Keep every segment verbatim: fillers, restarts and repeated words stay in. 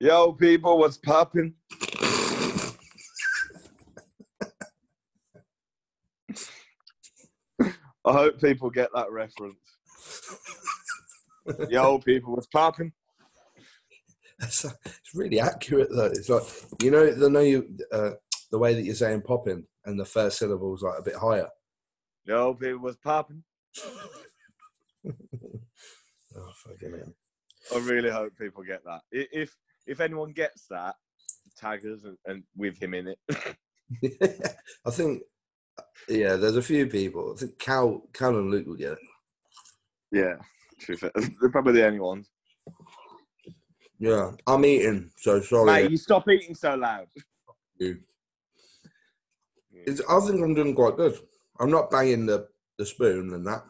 Yo, people, what's poppin'? I hope people get that reference. Yo, people, what's poppin'? It's really accurate, though. It's like, you know, the, know you, uh, the way that you're saying poppin' and the first syllable is like a bit higher. Yo, people, what's poppin'? Oh, fucking hell. I really hope people get that. If if anyone gets that, tag us and, and with him in it. Yeah, I think, yeah, there's a few people. I think Cal, Cal and Luke will get it. Yeah, true. They're probably the only ones. Yeah, I'm eating, so sorry. Mate, you stop eating so loud. Yeah. It's, I think I'm doing quite good. I'm not banging the, the spoon and that.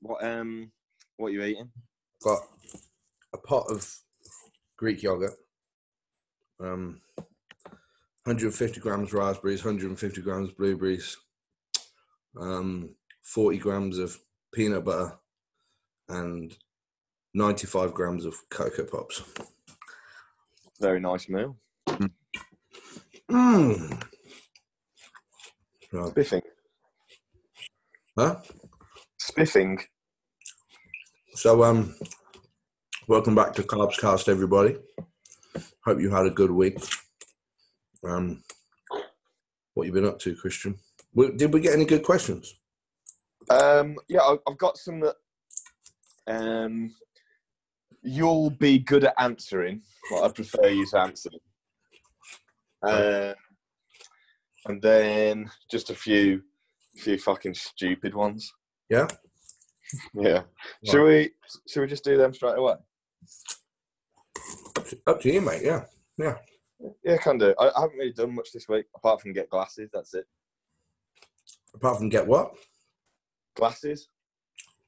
What um, what are you eating? Got a pot of Greek yogurt, um, one hundred fifty grams raspberries, one hundred fifty grams blueberries, um, forty grams of peanut butter, and ninety-five grams of Cocoa Pops. Very nice meal. Mmm. Right. Spiffing. Huh? Spiffing. So, um, welcome back to Carb's Cast, everybody. Hope you had a good week. Um, what you been up to, Christian? Did we get any good questions? Um, yeah, I've got some that um, you'll be good at answering, but I prefer you to answer them. Uh, and then just a few, few fucking stupid ones. Yeah? Yeah. Should we should we just do them straight away? Up to, up to you, mate, yeah. Yeah. Yeah, can do. I, I haven't really done much this week, apart from get glasses, that's it. Apart from get what? Glasses.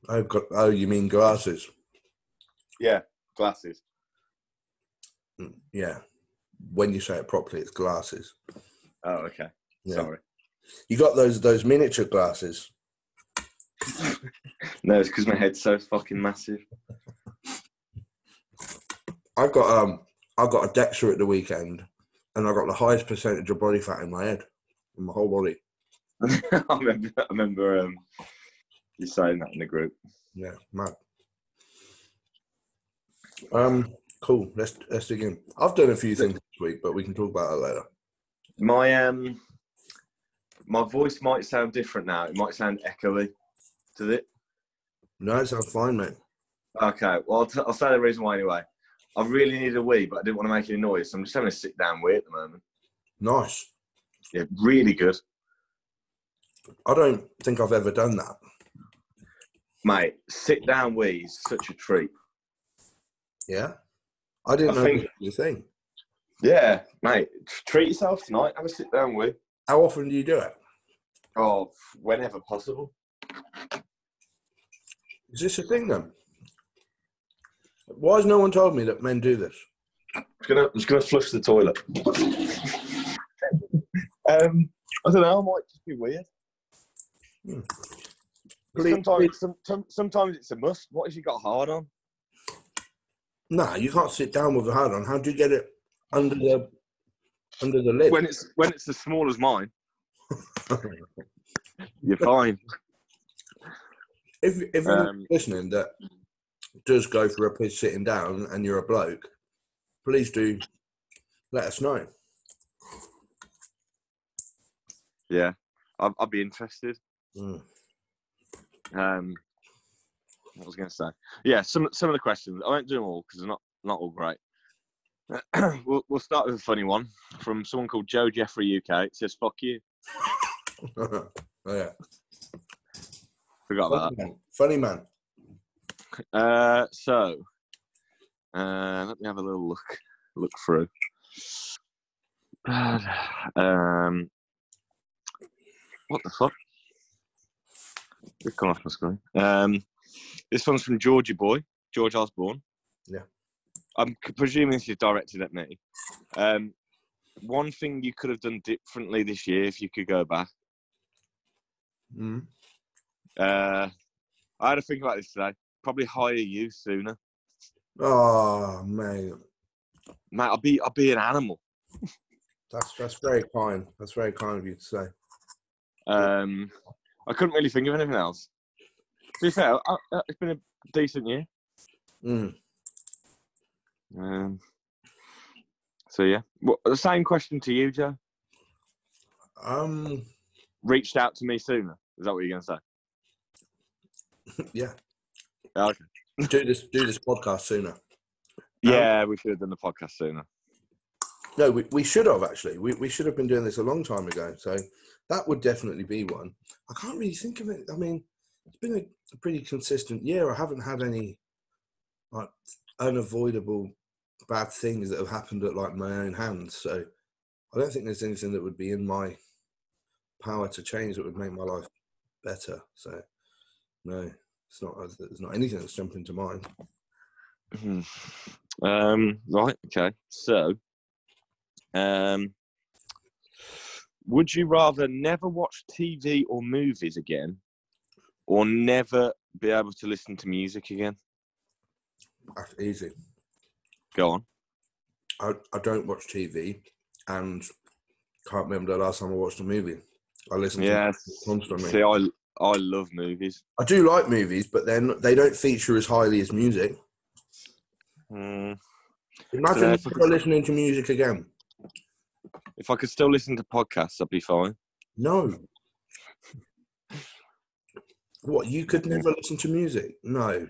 Oh, got, oh you mean glasses? Yeah, glasses. Yeah. When you say it properly, it's glasses. Oh, okay. Yeah. Sorry. You got those those miniature glasses. No, it's because my head's so fucking massive. I've got um, I got a DEXA at the weekend, and I got the highest percentage of body fat in my head, in my whole body. I remember, I remember um, you saying that in the group. Yeah, mad. Um, cool. Let's let's dig in. I've done a few things this week, but we can talk about that later. My um, my voice might sound different now. It might sound echoey. Did it? No, it sounds fine, mate. Okay, well, I'll, t I'll say the reason why anyway. I really needed a wee, but I didn't want to make any noise, so I'm just having a sit-down wee at the moment. Nice. Yeah, really good. I don't think I've ever done that. Mate, sit-down wee is such a treat. Yeah? I didn't I know think, the thing. Yeah, mate, treat yourself tonight. Have a sit-down wee. How often do you do it? Oh, whenever possible. Is this a thing then? Why has no one told me that men do this? I'm gonna, I'm just gonna flush the toilet. um, I don't know. I might just be weird. Hmm. Please, sometimes, please. Some, some, sometimes it's a must. What if you got a hard on? Nah, you can't sit down with a hard on. How do you get it under the under the lid? When it's when it's as small as mine, you're fine. If, if you're um, listening that does go for a piss sitting down and you're a bloke, please do let us know. Yeah, I'll, I'll be interested. Mm. Um, what was I going to say? Yeah, some some of the questions. I won't do them all because they're not, not all great. we'll, we'll start with a funny one from someone called Joe Jeffrey U K. It says, fuck you. Oh, yeah. Forgot about that. Funny man. Uh, so, uh, let me have a little look look through. Um, what the fuck? It's come off my screen. Um, this one's from Georgie Boy, George Osborne. Yeah. I'm presuming this is directed at me. Um, one thing you could have done differently this year if you could go back. Hmm. Uh, I had to think about this today. Probably hire you sooner. Oh, mate. Mate, I'll be, I'll be an animal. That's, that's very kind. That's very kind of you to say. Um, I couldn't really think of anything else. To be fair, I, I, it's been a decent year. Mm. Um. So, yeah. Well, the same question to you, Joe. Um, Reached out to me sooner. Is that what you're going to say? Yeah. Yeah, okay. do this do this podcast sooner. Yeah, um, we should have done the podcast sooner. No, we, we should have, actually. We we should have been doing this a long time ago. So that would definitely be one. I can't really think of it. I mean, it's been a, a pretty consistent year. I haven't had any like unavoidable bad things that have happened at like my own hands. So I don't think there's anything that would be in my power to change that would make my life better. So no. It's not, it's not anything that's jumping to mind. Um, right, okay. So, um, would you rather never watch T V or movies again or never be able to listen to music again? That's easy. Go on. I, I don't watch T V and can't remember the last time I watched a movie. I listen yeah, to it constantly. See, I... I love movies. I do like movies, but then they don't feature as highly as music. Mm. Imagine if you're listening to music again. If I could still listen to podcasts, I'd be fine. No. What, you could never listen to music? No.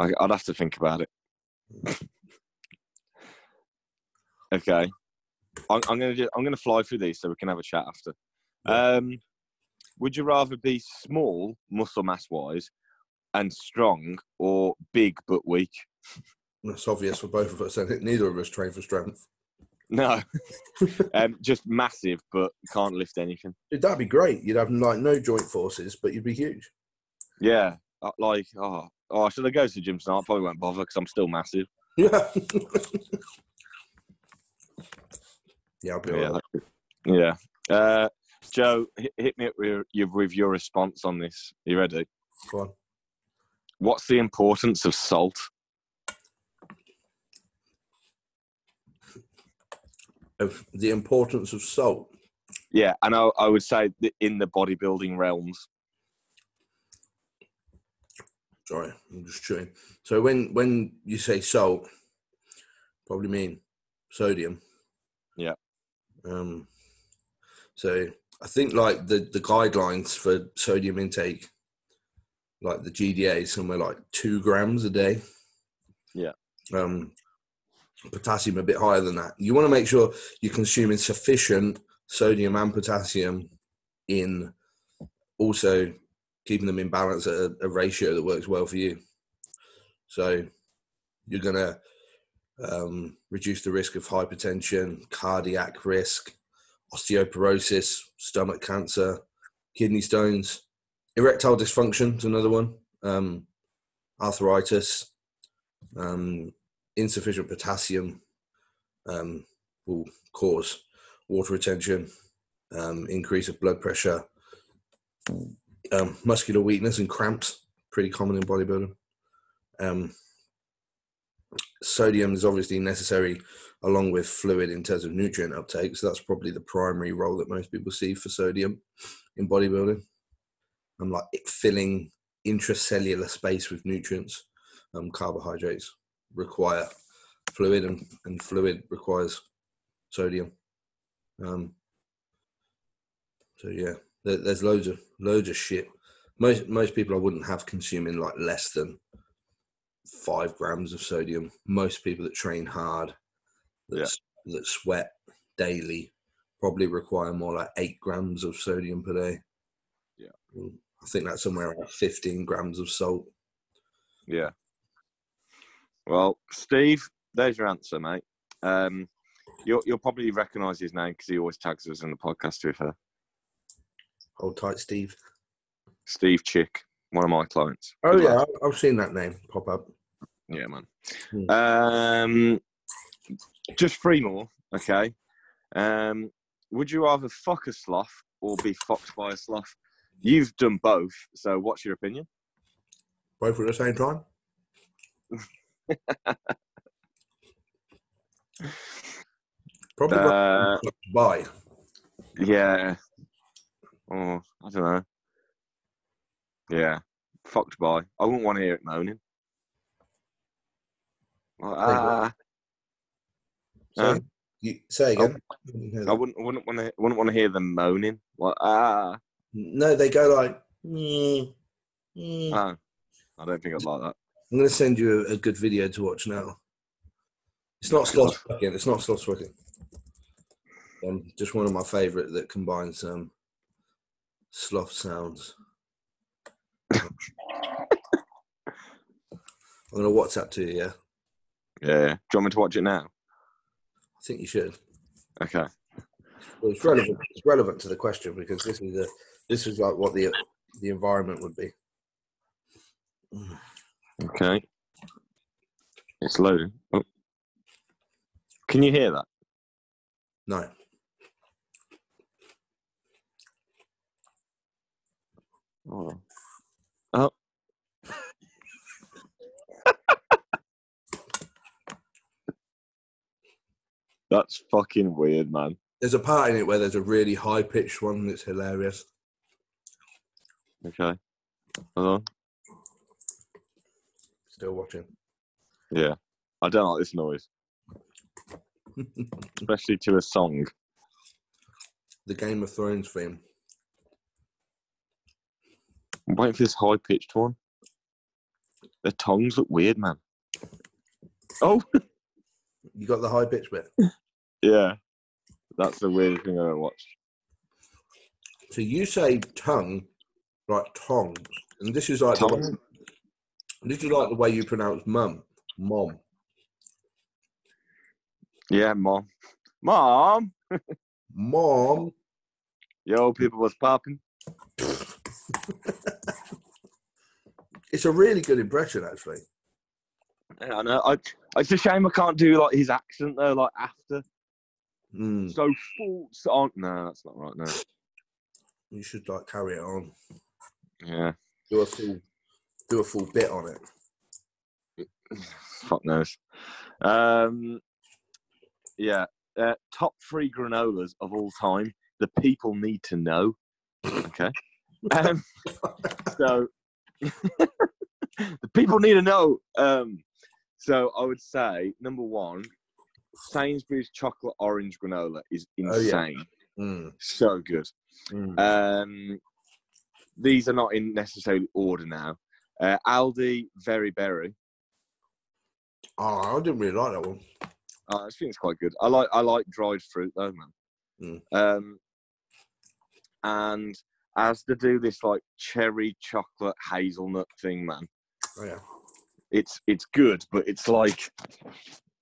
I, I'd have to think about it. Okay. I'm, I'm gonna do, I'm gonna fly through these so we can have a chat after. Um. Would you rather be small, muscle mass-wise, and strong, or big but weak? That's obvious for both of us, and neither of us train for strength. No. um, just massive, but can't lift anything. That'd be great. You'd have, like, no joint forces, but you'd be huge. Yeah. Like, oh, oh should I go to the gym tonight? I probably won't bother, because I'm still massive. Yeah. Yeah, I'll be all right. Yeah. Uh, Joe, hit me up with your, with your response on this. Are you ready? Go on. What's the importance of salt? Of the importance of salt? Yeah, and I, I would say in the bodybuilding realms. Sorry, I'm just chewing. So when, when you say salt, probably mean sodium. Yeah. Um. So... I think, like, the, the guidelines for sodium intake, like the G D A, is somewhere like two grams a day. Yeah. Um, potassium a bit higher than that. You want to make sure you're consuming sufficient sodium and potassium in also keeping them in balance at a, a ratio that works well for you. So you're going to um, reduce the risk of hypertension, cardiac risk, osteoporosis, stomach cancer, kidney stones, erectile dysfunction is another one, um, arthritis, um, insufficient potassium um, will cause water retention, um, increase of blood pressure, um, muscular weakness and cramps, pretty common in bodybuilding. Um, sodium is obviously necessary along with fluid in terms of nutrient uptake, so that's probably the primary role that most people see for sodium in bodybuilding. I'm like filling intracellular space with nutrients. Um, carbohydrates require fluid, and, and fluid requires sodium. Um, so yeah, there, there's loads of loads of shit. Most most people I wouldn't have consuming like less than five grams of sodium. Most people that train hard, that, yeah. that sweat daily, probably require more like eight grams of sodium per day. Yeah, I think that's somewhere around fifteen grams of salt. Yeah. Well, Steve, there's your answer, mate. Um, you'll you'll probably recognise his name because he always tags us in the podcast. To be fair, hold tight, Steve. Steve Chick. One of my clients. Oh, yeah. I've seen that name pop up. Yeah, man. Hmm. Um, just three more, okay? Um, would you rather fuck a sloth or be fucked by a sloth? You've done both, so what's your opinion? Both at the same time? Probably uh, buy. Yeah. Oh, I don't know. Yeah. Fucked by. I wouldn't want to hear it moaning. Ah. Uh, so, you say again. I, I wouldn't. I wouldn't want to. Wouldn't want to hear them moaning. Like ah. Uh, no, they go like. Mm, mm. Oh, I don't think I'd like that. I'm going to send you a, a good video to watch now. It's not sloth again. It's not sloth again. Um, just one of my favourite that combines um, sloth sounds. I'm going to WhatsApp to you. Yeah. Yeah. Do you want me to watch it now? I think you should. Okay. Well, it's relevant. It's relevant to the question because this is a. This is like what the the environment would be. Okay. It's loading. Oh. Can you hear that? No. Oh. Oh. That's fucking weird, man. There's a part in it where there's a really high-pitched one that's hilarious. Okay. Hold on. Still watching. Yeah. I don't like this noise. Especially to a song. The Game of Thrones theme. I'm waiting for this high-pitched one. The tongues look weird, man. Oh! You got the high-pitched bit? Yeah. That's the weirdest thing I've ever watched. So you say tongue... Like tongs, and this is like the way, this is like the way you pronounce mum, mom. Yeah, mom, mom, mom. Yo, people, was popping. It's a really good impression, actually. Yeah, I know. I, it's a shame I can't do like his accent though, like after. Mm. So faults aren't. No, that's not right. No, you should like carry it on. Yeah. Do a full, do a full bit on it. Fuck knows. Um, yeah. Uh, top three granolas of all time. The people need to know. Okay. Um, so the people need to know. Um, so I would say number one, Sainsbury's chocolate orange granola is insane. Oh, yeah. Mm. So good. Mm. Um. These are not in necessarily order now. Uh, Aldi, Very Berry. Oh, I didn't really like that one. Oh, I think it's quite good. I like I like dried fruit though, man. Mm. Um, and as to do this like cherry chocolate hazelnut thing, man. Oh yeah. It's it's good, but it's like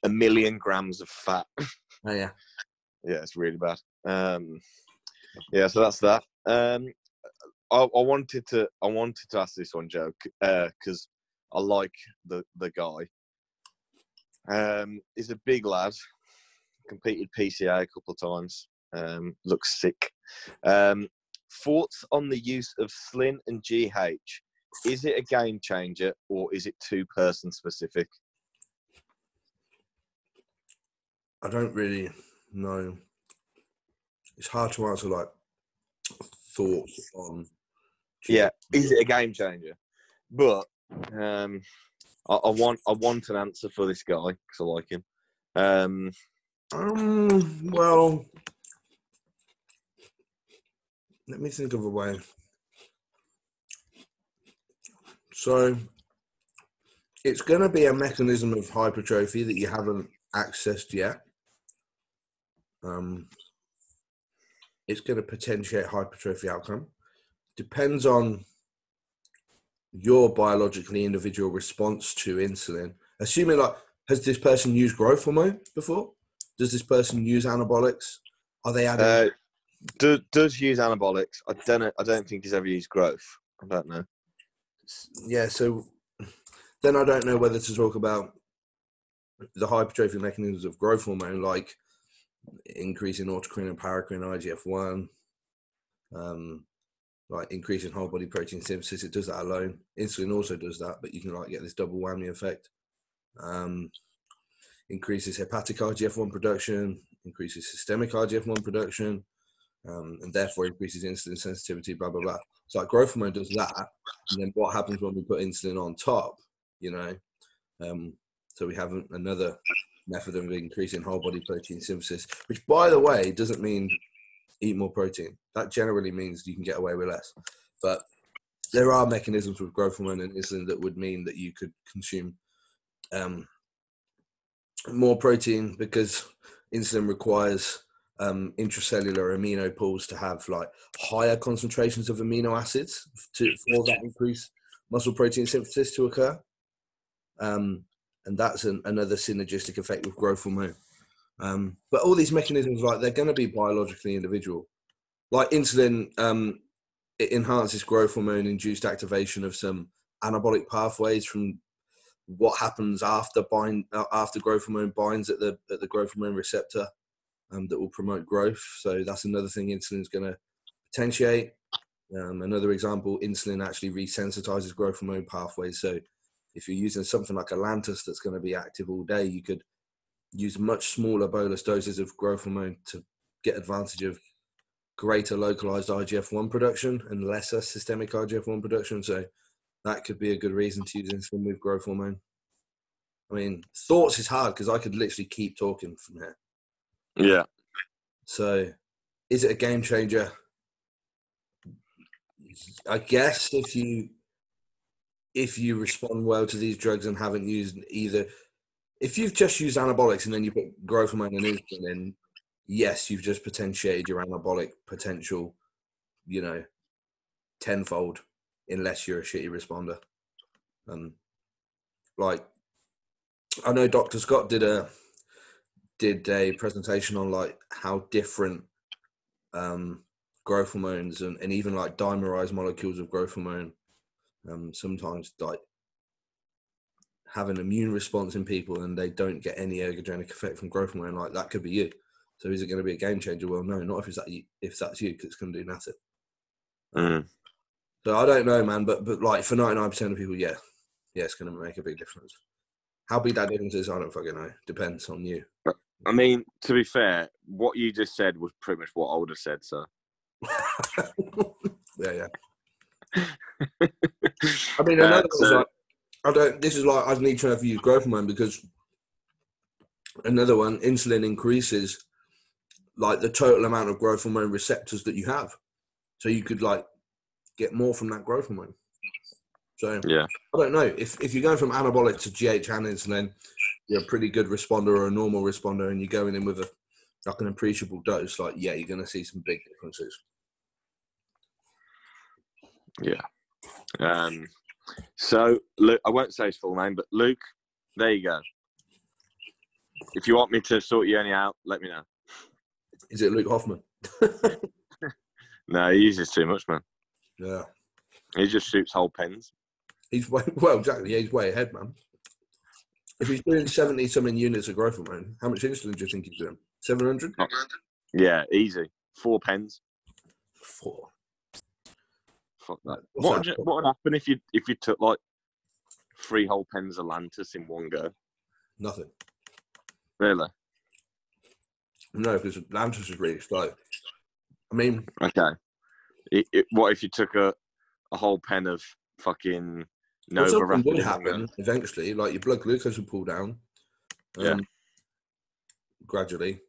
a million grams of fat. Oh yeah. Yeah, it's really bad. Um, yeah, so that's that. Um. I, I wanted to. I wanted to ask this one, Joe, because uh, I like the the guy. Um, he's a big lad. Competed P C A a couple of times. Um, looks sick. Um, thoughts on the use of SLIN and G H? Is it a game changer or is it too person specific? I don't really know. It's hard to answer. Like thoughts on. Yeah, is it a game changer? But um, I, I want I want an answer for this guy because I like him. Um, um, well, let me think of a way. So it's going to be a mechanism of hypertrophy that you haven't accessed yet. Um, it's going to potentiate hypertrophy outcome. Depends on your biologically individual response to insulin. Assuming, like, has this person used growth hormone before? Does this person use anabolics? Are they adding? Uh, do, does use anabolics. I don't know. I don't think he's ever used growth. I don't know. Yeah, so then I don't know whether to talk about the hypertrophy mechanisms of growth hormone, like increasing autocrine and paracrine, I G F one, um, like increasing whole body protein synthesis. It does that alone. Insulin also does that, but you can like get this double whammy effect. um, increases hepatic I G F one production, increases systemic I G F one production, um, and therefore increases insulin sensitivity, blah, blah, blah. So like growth hormone does that, and then what happens when we put insulin on top, you know? Um, so we have another method of increasing whole body protein synthesis, which, by the way, doesn't mean eat more protein. That generally means you can get away with less. But there are mechanisms with growth hormone and insulin that would mean that you could consume um, more protein, because insulin requires um, intracellular amino pools to have like higher concentrations of amino acids to, for that increased muscle protein synthesis to occur. Um, and that's an, another synergistic effect with growth hormone. Um, but all these mechanisms, like, they're going to be biologically individual. Like insulin, um, it enhances growth hormone-induced activation of some anabolic pathways from what happens after bind uh, after growth hormone binds at the at the growth hormone receptor, um, that will promote growth. So that's another thing insulin's going to potentiate. Um, another example, insulin actually resensitizes growth hormone pathways. So if you're using something like a Lantus that's going to be active all day, you could use much smaller bolus doses of growth hormone to get advantage of greater localized I G F one production and lesser systemic I G F one production. So that could be a good reason to use insulin with growth hormone. I mean, thoughts is hard because I could literally keep talking from here. Yeah. So is it a game changer? I guess if you... if you respond well to these drugs and haven't used either, if you've just used anabolics and then you put growth hormone and insulin in, yes, you've just potentiated your anabolic potential, you know, tenfold, unless you're a shitty responder. Um, like, I know Doctor Scott did a, did a presentation on like how different um, growth hormones and, and even like dimerized molecules of growth hormone, Um, sometimes like have an immune response in people and they don't get any ergogenic effect from growth hormone. Like, that could be you. So is it going to be a game changer? Well, no, not if it's that you, if that's you, because it's going to do nothing. Mm. So I don't know, man, but but like for ninety-nine percent of people, yeah, yeah, it's going to make a big difference. How big that difference is, I don't fucking know. Depends on you. I mean, to be fair, what you just said was pretty much what I would have said, so. yeah, yeah. I mean, another uh, so, like, I don't. This is like I need to have used growth hormone, because another one, insulin increases like the total amount of growth hormone receptors that you have, so you could like get more from that growth hormone. So yeah, I don't know if if you're going from anabolic to G H and insulin, you're a pretty good responder or a normal responder, and you're going in with a like an appreciable dose. Like, yeah, you're going to see some big differences. Yeah. Um, so, Luke, I won't say his full name, but Luke, there you go. If you want me to sort you any out, let me know. Is it Luke Hoffman? No, he uses too much, man. Yeah. He just shoots whole pens. He's way, well, exactly. Yeah, he's way ahead, man. If he's doing seventy-something units of growth hormone, how much insulin do you think he's doing? seven hundred? Oh, yeah, easy. Four pens. Four. Fuck that. What would, what would happen if you if you took like three whole pens of Lantus in one go? Nothing. Really? No, because Lantus is really slow. I mean, okay. It, it, what if you took a, a whole pen of fucking Nova? Something would happen eventually. Like, your blood glucose would pull down. Um, yeah. Gradually,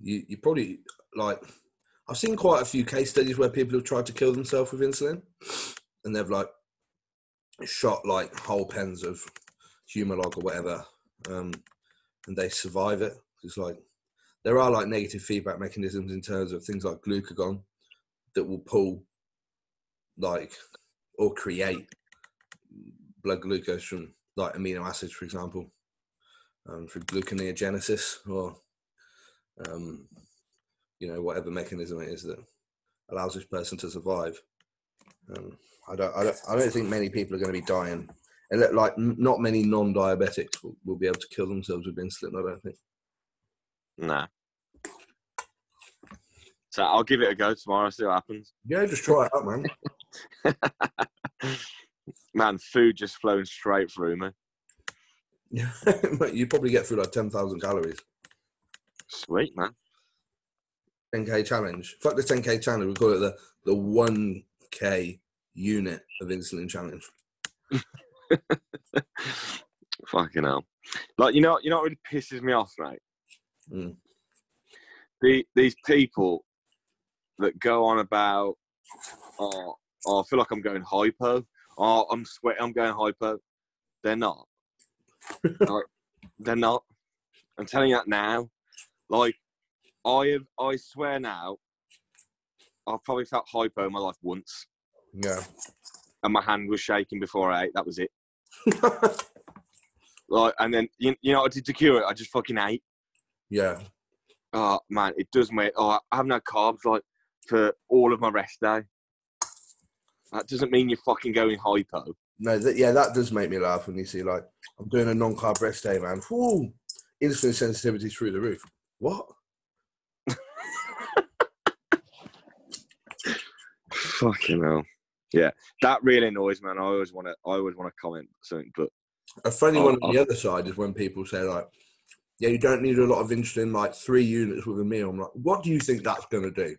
you you probably like. I've seen quite a few case studies where people have tried to kill themselves with insulin, and they've like shot like whole pens of Humalog or whatever, um, and they survive it. It's like there are like negative feedback mechanisms in terms of things like glucagon that will pull like or create blood glucose from like amino acids, for example, um, through gluconeogenesis or. Um, you know, whatever mechanism it is that allows this person to survive. Um, I don't, I don't, I don't think many people are going to be dying, and that, like, not many non-diabetics will, will be able to kill themselves with insulin. I don't think. Nah. So I'll give it a go tomorrow. See what happens. Yeah, just try it out, man. Man, food just flowing straight through me. You probably get through like ten thousand calories. Sweet, man. ten K challenge. Fuck the ten K challenge. We call it the, the one K unit of insulin challenge. Fucking hell. Like, you know, you know what really pisses me off, mate? Mm. The, these people that go on about, oh, oh, I feel like I'm going hypo. Oh, I'm sweating. I'm going hypo. They're not. Like, they're not. I'm telling you that now. Like, I have, I swear now, I've probably felt hypo in my life once. Yeah. And my hand was shaking before I ate. That was it. Like, and then, you, you know what I did to cure it? I just fucking ate. Yeah. Oh, man, it does make... Oh, I haven't had carbs, like, for all of my rest day. That doesn't mean you're fucking going hypo. No, th yeah, that does make me laugh when you see, like, I'm doing a non-carb rest day, man. Woo! Insulin sensitivity through the roof. What? Fucking hell. Yeah, that really annoys, man. I always want to, I always want to comment something, but a funny oh, one on oh. the other side is when people say, like, yeah, you don't need a lot of insulin, like three units with a meal. I'm like, what do you think that's going to do?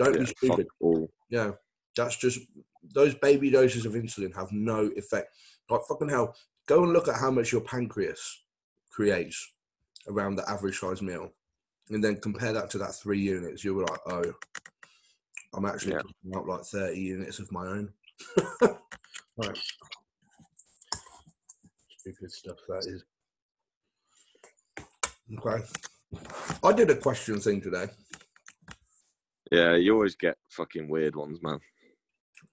Don't yeah, be stupid. Yeah, that's just, those baby doses of insulin have no effect. Like, fucking hell, go and look at how much your pancreas creates around the average size meal. And then compare that to that three units. You were like, oh, I'm actually yeah. putting out like thirty units of my own. Right. Stupid stuff that is. Okay. I did a question thing today. Yeah, you always get fucking weird ones, man.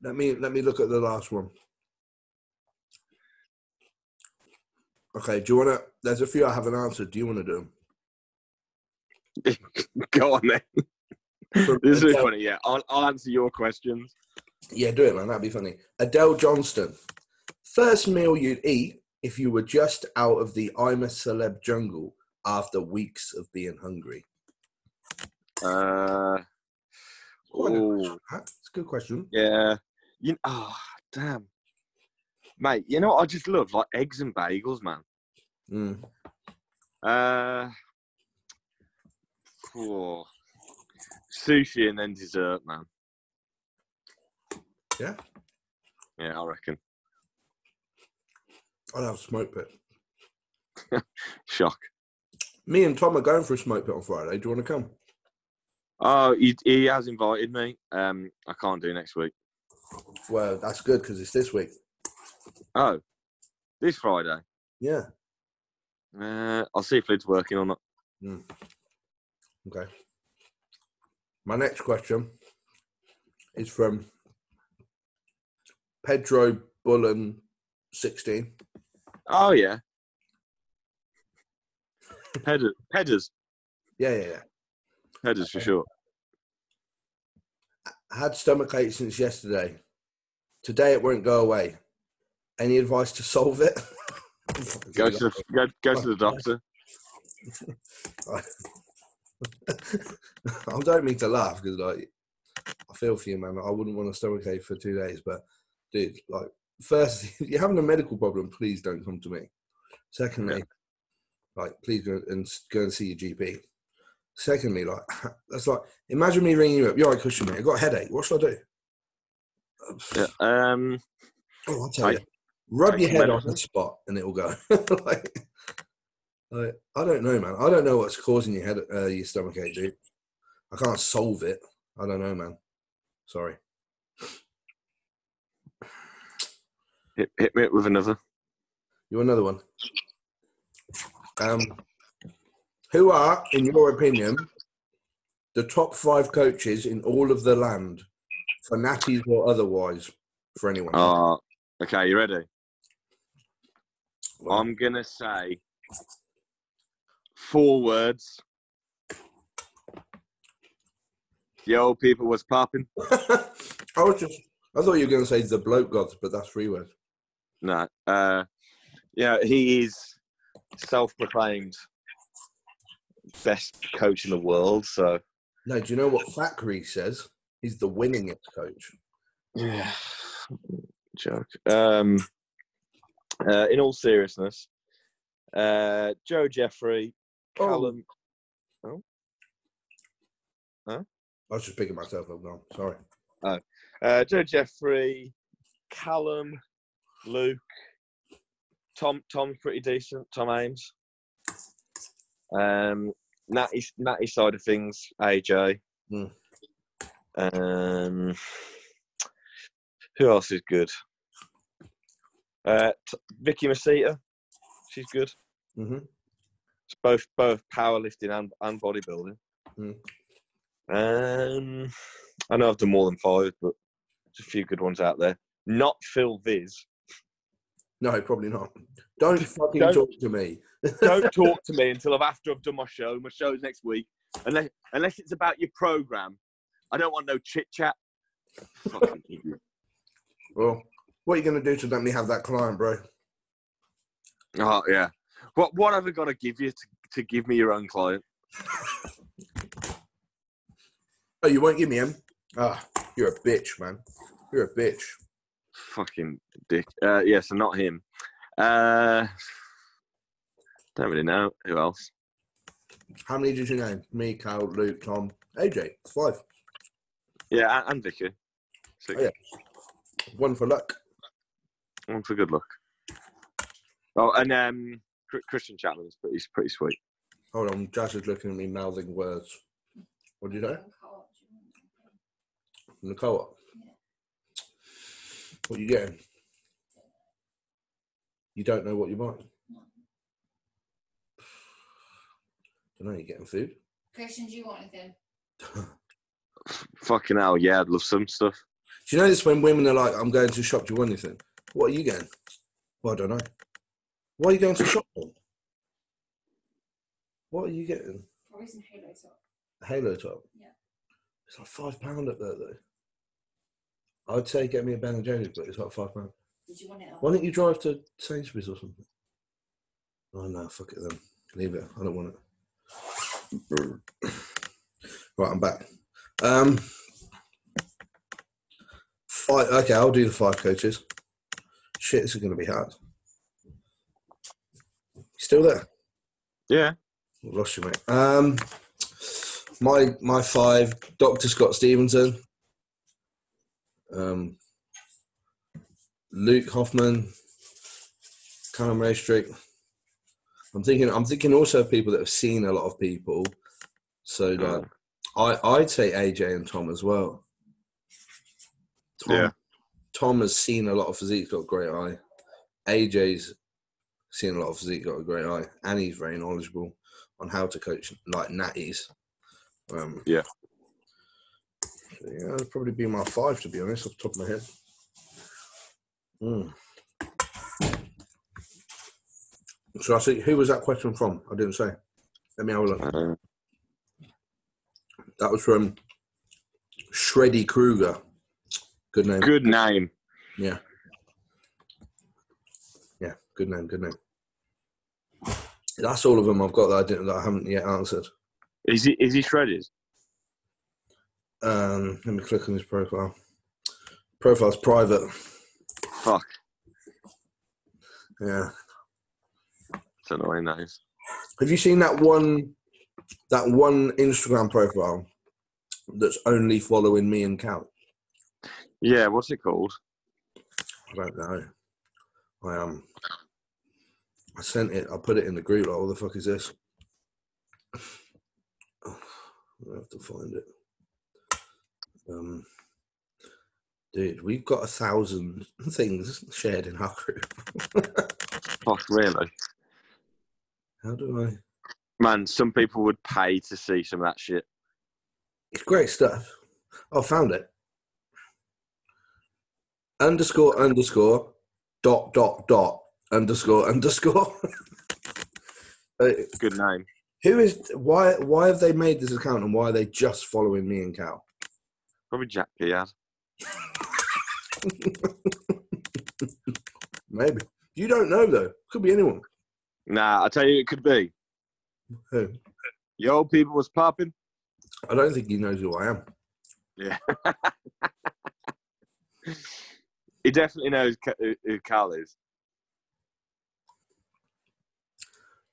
Let me let me look at the last one. Okay, do you wanna there's a few I haven't answered. Do you wanna do them? Go on then. From this Adele. Is funny, yeah. I'll, I'll answer your questions. Yeah, do it, man. That'd be funny. Adele Johnston. First meal you'd eat if you were just out of the I'm a Celeb jungle after weeks of being hungry. Uh, oh, that's a good question. Yeah. You, oh, damn. Mate, you know what I just love? Like eggs and bagels, man. Mm. Uh, oh. Sushi and then dessert, man. Yeah? Yeah, I reckon. I'd have a smoke pit. Shock. Me and Tom are going for a smoke pit on Friday. Do you want to come? Oh, he, he has invited me. Um, I can't do next week. Well, that's good because it's this week. Oh, this Friday? Yeah. Uh, I'll see if Lid's working or not. Mm. Okay. My next question is from Pedro Bullen sixteen. Oh, yeah. Peders. Peders. Yeah, yeah, yeah. Peders for sure. Had stomach ache since yesterday. Today it won't go away. Any advice to solve it? Go to the, go, go to the doctor. I don't mean to laugh because, like, I feel for you, man. I wouldn't want a stomach ache for two days, but dude, like, first, if you're having a medical problem, please don't come to me. Secondly, yeah. like, please go and go and see your G P. Secondly, like, that's like, imagine me ringing you up. You're like, cushion, mate. I got a headache. What should I do? Yeah, um, oh, I'll tell I, you. Rub I your head off the spot, and it will go. Like, like, I don't know, man. I don't know what's causing your head, uh, your stomach ache, dude. I can't solve it. I don't know, man. Sorry. Hit, hit me up with another. You want another one? Um, who are, in your opinion, the top five coaches in all of the land, for natties or otherwise, for anyone? Uh, okay, you ready? Well, I'm going to say... four words. The old people was popping. I was just, I thought you were going to say the bloke gods, but that's three words. No. Uh, yeah, he is self-proclaimed best coach in the world, so. No, do you know what Thackeray says? He's the winningest coach. Yeah. Joke. Um, uh, in all seriousness, uh, Joe Jeffrey, Callum. Oh. oh, huh? I was just picking myself up now. Sorry. Oh. Uh, Joe Jeffrey, Callum, Luke, Tom. Tom's pretty decent. Tom Hames. Um, Natty, Natty side of things, A J. Mm. Um, who else is good? Uh, t- Vicky Masita, she's good. Mm-hmm. It's both both powerlifting and and bodybuilding. Mm. Um, I know I've done more than five, but there's a few good ones out there. Not Phil Viz. No, probably not. Don't fucking don't, talk to me. Don't talk to me until I've, after I've done my show. My show's next week. Unless unless it's about your program, I don't want no chit chat. Fucking idiot. Well, what are you going to do to let me have that client, bro? Oh yeah. What what have I got to give you to, to give me your own client? Oh, you won't give me him. Ah, oh, you're a bitch, man. You're a bitch. Fucking dick. Uh, yeah, so not him. Uh, don't really know. Who else? How many did you name? Me, Carl, Luke, Tom, A J. Five. Yeah, and Vicky. Six. Oh, yeah. One for luck. One for good luck. Oh, and um, Christian Chapman's pretty, pretty sweet. Hold on, Jazz is looking at me mouthing words. What do you know? From the co-op. What are you getting? You don't know what you're buying? No. I don't know, you're getting food. Christian, do you want anything? Fucking hell, yeah, I'd love some stuff. Do you know this when women are like, I'm going to shop, do you want anything? What are you getting? Well, I don't know. Why are you going to shop for? What are you getting? Probably some Halo Top. A Halo Top? Yeah. It's like five pound up there, though. I'd say get me a Ben and Jerry's, but it's like five pounds. Did you want it? Why don't you drive to Sainsbury's or something? Oh no, fuck it then. Leave it. I don't want it. Right, I'm back. Um, five, okay, I'll do the five coaches. Shit, this is going to be hard. Still there? Yeah. I've lost you, mate. Um, my my five: Doctor Scott Stevenson. Um, Luke Hoffman, Cam Rastrick. I'm thinking. I'm thinking also people that have seen a lot of people. So like, oh. I I'd say A J and Tom as well. Tom, yeah. Tom has seen a lot of physique. Got a great eye. A J's seen a lot of physique. Got a great eye, and he's very knowledgeable on how to coach like natties. Um, yeah. Yeah, that'd probably be my five, to be honest, off the top of my head. Mm. So I see, who was that question from? I didn't say. Let me have a look. Uh, that was from Shreddy Kruger. Good name. Good name. Yeah. Yeah, good name, good name. That's all of them I've got that I didn't, that I haven't yet answered. Is he, is he shredded? Um, let me click on his profile. Profile's private. Fuck. Yeah. It's annoying, that is. Have you seen that one that one Instagram profile that's only following me and Cal? Yeah, what's it called? I don't know. I um I sent it, I put it in the group, like, what the fuck is this? I have to find it. Um, dude, we've got a thousand things shared in our group. Fuck, really? How do I? Man, some people would pay to see some of that shit. It's great stuff. Oh, found it. Underscore, underscore, dot, dot, dot, underscore, underscore. Good name. Who is, why, why have they made this account and why are they just following me and Cal? Probably Jack Piad. Maybe. You don't know, though. Could be anyone. Nah, I tell you, it could be. Who? Yo, people was popping. I don't think he knows who I am. Yeah. He definitely knows who Carl is.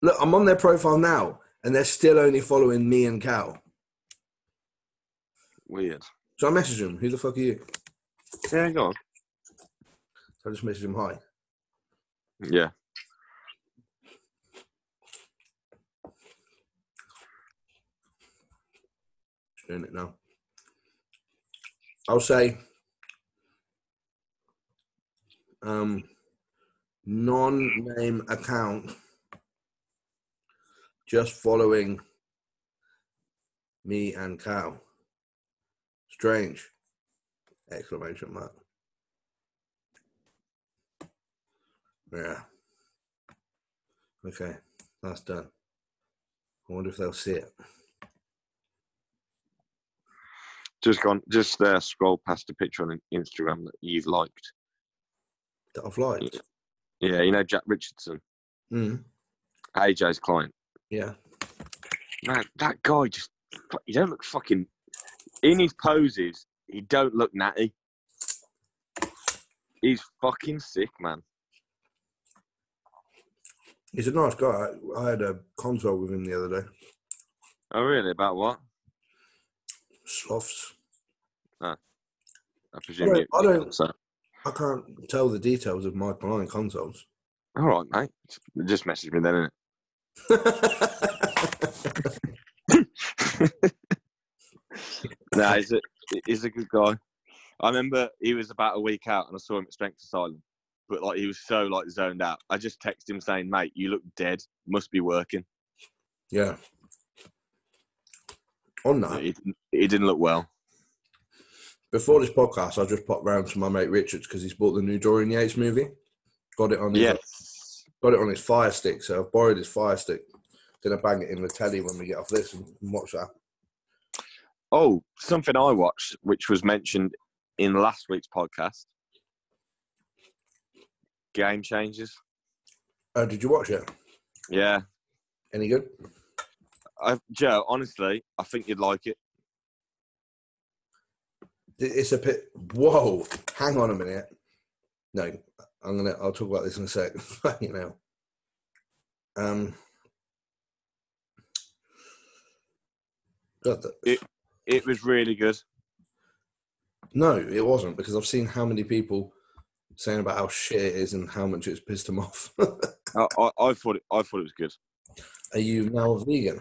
Look, I'm on their profile now, and they're still only following me and Cal. Weird. So I messaged him. Who the fuck are you? Yeah, go on. So I just messaged him, hi. Yeah. Just doing it now. I'll say um, non-name account just following me and Cal. Strange. Exclamation mark. Yeah. Okay, that's done. I wonder if they'll see it. Just gone. Just there. Uh, scroll past a picture on Instagram that you've liked. That I've liked. Yeah, you know Jack Richardson. Mm. A J's client. Yeah. Man, that guy just. He don't look fucking. In his poses, he don't look natty. He's fucking sick, man. He's a nice guy. I had a consult with him the other day. Oh, really? About what? Softs. No. I presume I don't, I, don't, so. I can't tell the details of my client consults. All right, mate. Just message me then, innit? Nah, he's a, he's a good guy. I remember he was about a week out and I saw him at Strength Asylum. But like he was so like zoned out. I just texted him saying, mate, you look dead. Must be working. Yeah. On that. It, it didn't look well. Before this podcast, I just popped round to my mate Richards because he's bought the new Dorian Yates movie. Got it on his, yes. Got it on his Fire Stick, so I've borrowed his Fire Stick. Gonna bang it in the telly when we get off this and watch that. Oh, something I watched, which was mentioned in last week's podcast. Game Changers. Oh, did you watch it? Yeah. Any good? I, Joe, honestly, I think you'd like it. It's a bit... Whoa, hang on a minute. No, I'm gonna. I'll talk about this in a sec. You know. Um. God, that... It it was really good. No, it wasn't, because I've seen how many people saying about how shit it is and how much it's pissed him off. I, I, I thought it, I thought it was good. Are you now a vegan?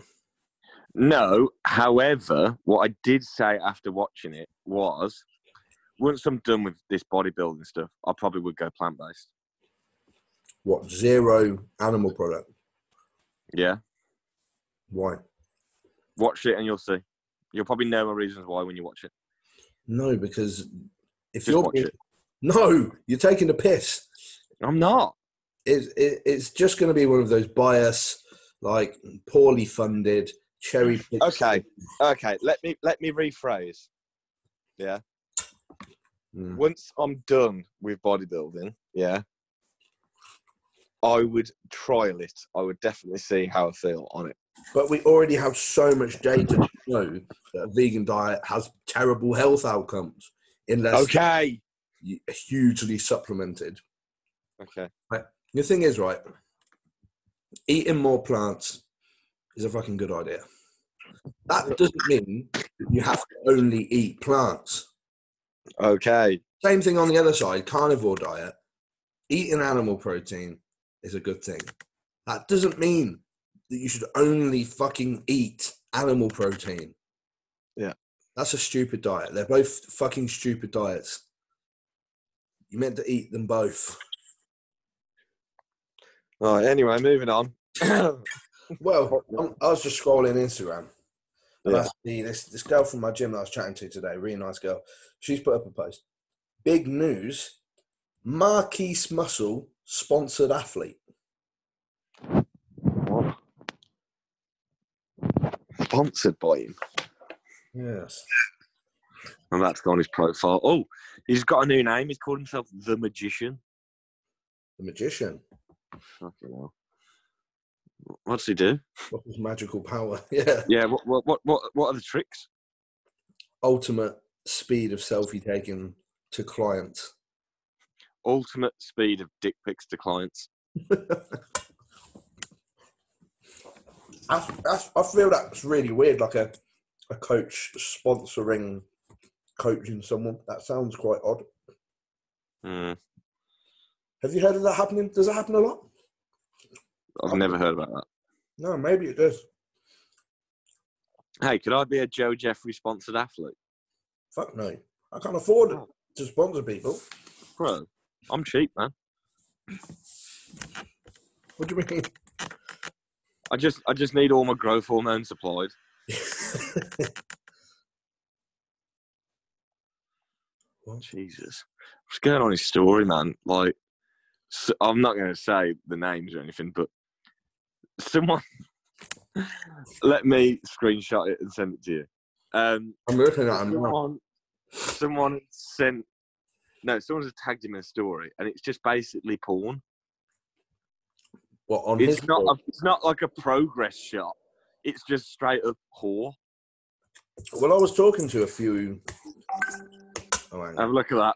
No. However, what I did say after watching it was, once I'm done with this bodybuilding stuff, I probably would go plant-based. What, zero animal product? Yeah. Why? Watch it and you'll see. You'll probably know my reasons why when you watch it. No, because if Just you're... watch it. No, you're taking the piss. I'm not. It, it, it's just going to be one of those bias, like poorly funded cherry picks. Okay, okay. Let me let me rephrase. Yeah. Mm. Once I'm done with bodybuilding, yeah, I would trial it. I would definitely see how I feel on it. But we already have so much data to show that a vegan diet has terrible health outcomes, unless okay. hugely supplemented. Okay. Right. The thing is, right, eating more plants is a fucking good idea. That doesn't mean you have to only eat plants. Okay. Same thing on the other side, carnivore diet. Eating animal protein is a good thing. That doesn't mean that you should only fucking eat animal protein. Yeah. That's a stupid diet. They're both fucking stupid diets. You meant to eat them both. All right, anyway, moving on. Well, I'm, I was just scrolling Instagram. And yeah. I see this, this girl from my gym that I was chatting to today, really nice girl, she's put up a post. Big news, Marquise Muscle sponsored athlete. What? Sponsored by him? Yes. And that's got on his profile. Oh, he's got a new name. He's called himself The Magician. The Magician? Fucking hell. What's he do? What's his magical power? Yeah. Yeah, what, what, what, what, what are the tricks? Ultimate speed of selfie taking to clients. Ultimate speed of dick pics to clients. I, I, I feel that's really weird, like a, a coach sponsoring coaching someone. That sounds quite odd. Mm. Have you heard of that happening? Does that happen a lot? I've never heard about that. No, maybe it does. Hey, could I be a Joe Jeffrey-sponsored athlete? Fuck no. I can't afford oh. to sponsor people. Bro, I'm cheap, man. What do you mean? I just, I just need all my growth hormone supplied. Jesus. What's going on his story, man? Like, so I'm not going to say the names or anything, but someone let me screenshot it and send it to you. Um, I'm looking at him now. Someone sent, no, someone's tagged him in a story, and it's just basically porn. What, on it's his not a, it's not like a progress shot. It's just straight up whore. Well, I was talking to a few. Oh, have a look at that.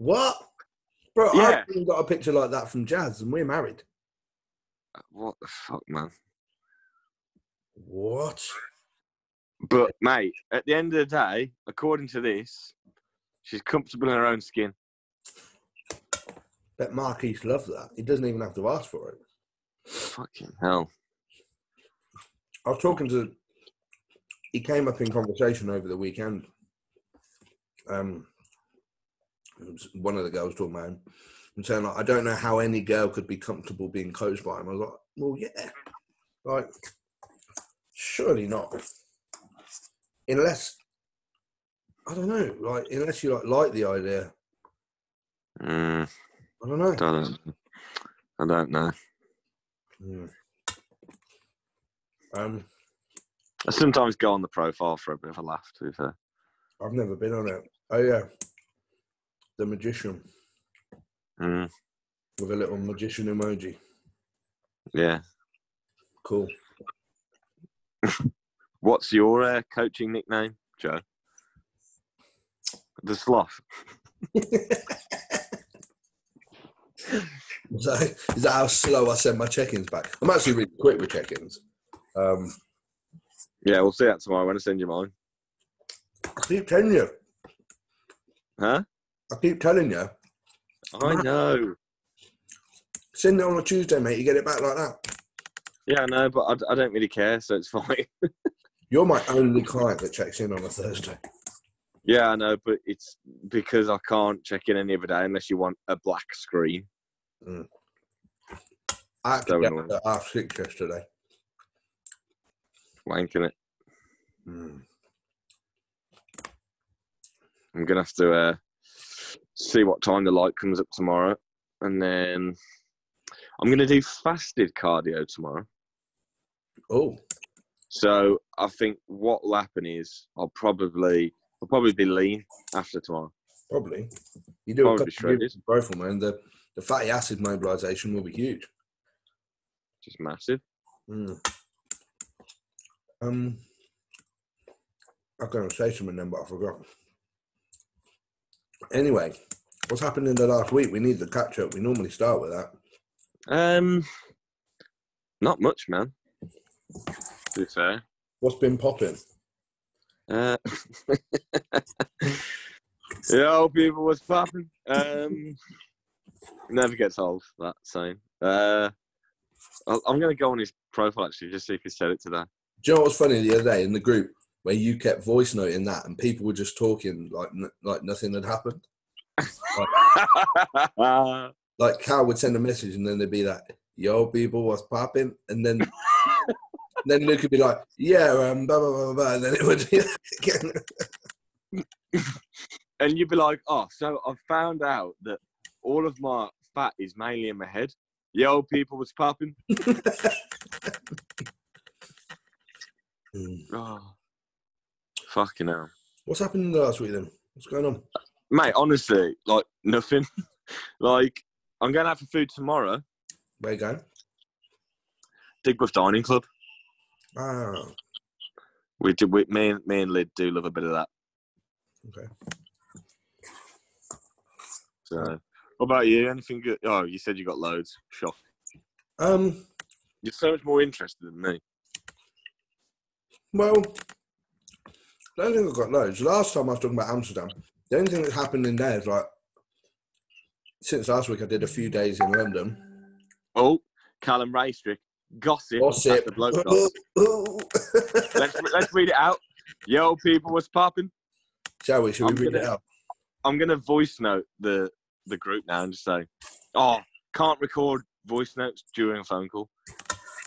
What? Bro, yeah. I've even got a picture like that from Jazz, and we're married. What the fuck, man? What? But, mate, at the end of the day, according to this, she's comfortable in her own skin. Bet Marquise loves that. He doesn't even have to ask for it. Fucking hell. I was talking to... He came up in conversation over the weekend. Um, one of the girls talking about him and saying, like, I don't know how any girl could be comfortable being coached by him. I was like, well, yeah. Like, surely not. Unless, I don't know, like, unless you, like, like the idea. Mm. I don't know. I don't, I don't know. Mm. Um... I sometimes go on the profile for a bit of a laugh, to be fair. I've never been on it. Oh, yeah. The Magician. Mm. With a little magician emoji. Yeah. Cool. What's your uh, coaching nickname, Joe? The Sloth. Is that, is that how slow I send my check-ins back? I'm actually really quick with check-ins. Um... Yeah, we'll see that tomorrow when I send you mine. I keep telling you. Huh? I keep telling you. I know. Send it on a Tuesday, mate. You get it back like that. Yeah, I know, but I, I don't really care, so it's fine. You're my only client that checks in on a Thursday. Yeah, I know, but it's because I can't check in any other day unless you want a black screen. Mm. I had to get at half six yesterday. Wanking it. Mm. I'm gonna have to uh, see what time the light comes up tomorrow, and then I'm gonna do fasted cardio tomorrow. Oh, so I think what will happen is I'll probably I'll probably be lean after tomorrow. Probably you do probably a shredded profile, man. The the fatty acid mobilization will be huge. Just massive. Mm. Um, I'm going to say something then, but I forgot. Anyway, what's happened in the last week? We need the catch up. We normally start with that. Um, not much, man. To be fair, what's been popping? Uh, yo, people, what's popping? Um, never gets old. That saying. Uh, I'm going to go on his profile actually, just see if he said it today. Do you know what was funny the other day in the group where you kept voice noting that and people were just talking like n- like nothing had happened? Like, like Cal would send a message and then they'd be like, yo, people, what's popping? And then and then Luke would be like, yeah, um, blah, blah, blah, blah. And then it would be like again. And you'd be like, oh, so I found out that all of my fat is mainly in my head. Yo, people, what's popping? Mm. Oh, fucking hell. What's happened last week then? What's going on? Mate, honestly, like, nothing. Like, I'm going out for food tomorrow. Where you going? Digbrough Dining Club. Oh. We do, we, me, and, me and Lyd do love a bit of that. Okay. So, what about you? Anything good? Oh, you said you got loads. Shock. Um, You're so much more interested than me. Well, I don't think I've got loads. Last time I was talking about Amsterdam, the only thing that's happened in there is like, since last week I did a few days in London. Oh, Cam Rastrick. Gossip. Gossip. The bloke gossip. let's, let's read it out. Yo, people, what's popping? Shall we? Shall we I'm read gonna, it out? I'm going to voice note the, the group now and just say, oh, can't record voice notes during a phone call.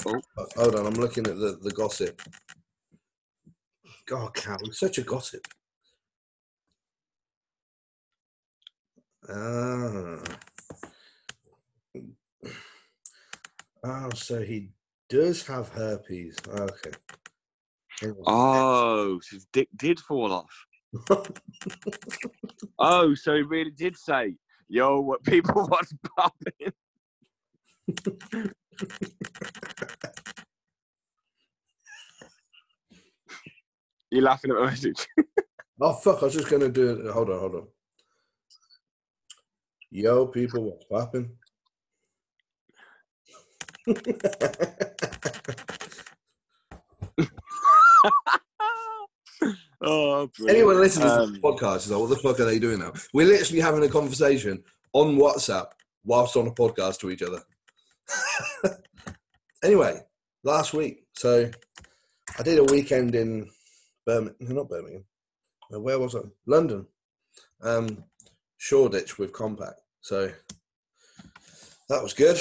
Oh. Hold on, I'm looking at the, the gossip. God, Cal, it's such a gossip. Ah. Oh, so he does have herpes. Okay. Oh, so his dick did fall off. Oh, so he really did say, yo, what people was popping. You're laughing at my message. Oh, fuck, I was just going to do it. Hold on, hold on. Yo, people, what's popping? Oh, anyone listening um, to this podcast is like, what the fuck are they doing now? We're literally having a conversation on WhatsApp whilst on a podcast to each other. Anyway, last week, so I did a weekend in Birmingham, not Birmingham, where was I? London, um, Shoreditch with Compact. So that was good.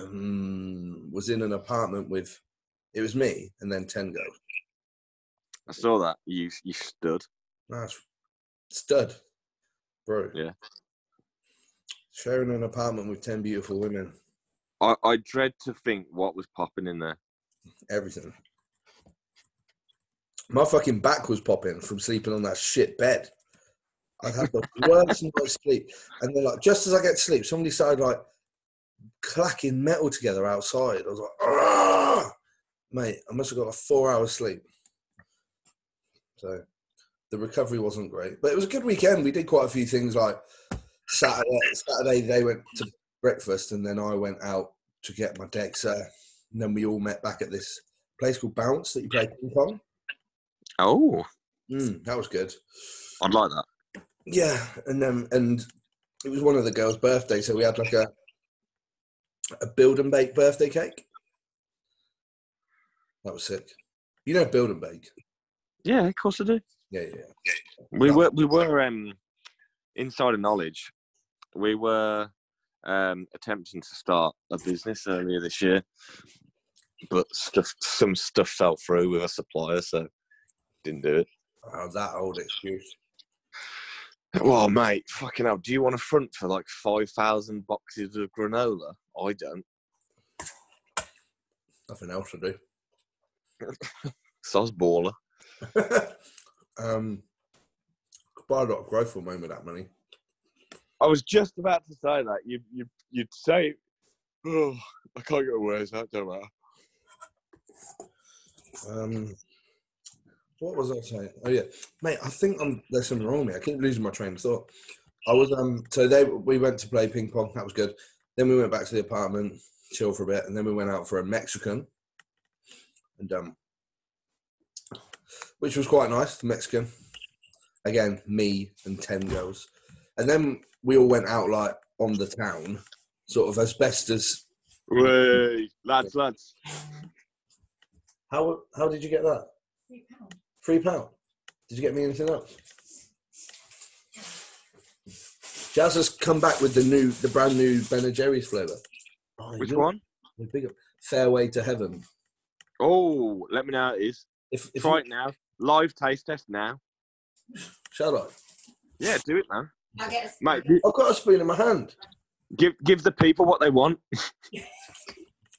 Um, was in an apartment with, it was me and then ten girls. I saw that. You you stud. Nice. Stud. Bro. Yeah. Sharing an apartment with ten beautiful women. I, I dread to think what was popping in there. Everything. My fucking back was popping from sleeping on that shit bed. I'd have the worst night's sleep. And then, like, just as I get to sleep, somebody started, like, clacking metal together outside. I was like, argh! Mate, I must have got a four hour sleep. So the recovery wasn't great, but it was a good weekend. We did quite a few things. Like Saturday, Saturday they went to breakfast and then I went out to get my DEXA. And then we all met back at this place called Bounce that you play ping pong. Oh, mm, that was good. I like that. Yeah. And then, and it was one of the girls' birthdays. So we had like a, a build and bake birthday cake. That was sick. You know build and bake? Yeah, of course I do. Yeah, yeah. We were we were um inside of knowledge. We were um attempting to start a business earlier this year, but stuff some stuff fell through with a supplier, so didn't do it. Oh, that old excuse. Well, mate, fucking hell, do you want to front for like five thousand boxes of granola? I don't. Nothing else to do. Soz baller. um, could buy a lot of growth for me with that money. I was just about to say that. You, you, you'd say, oh, I can't get words out, don't matter. Um, what was I saying? Oh yeah, mate. I think I'm, there's something wrong with me. I keep losing my train of thought. I was um. So they we went to play ping pong. That was good. Then we went back to the apartment, chill for a bit, and then we went out for a Mexican. And um. Which was quite nice, the Mexican. Again, me and ten girls. And then we all went out, like, on the town, sort of asbestos. Way, lads, lads. How how did you get that? Three pound. Three pound? Did you get me anything else? Jazz has come back with the new, the brand new Ben and Jerry's flavour. Oh, which one? Big, Fairway to Heaven. Oh, let me know how it is. If, if Try you... it now. Live taste test now. Shall I? Yeah, do it, man. I'll get a spoon. Mate, I've got a spoon in my hand. Give give the people what they want.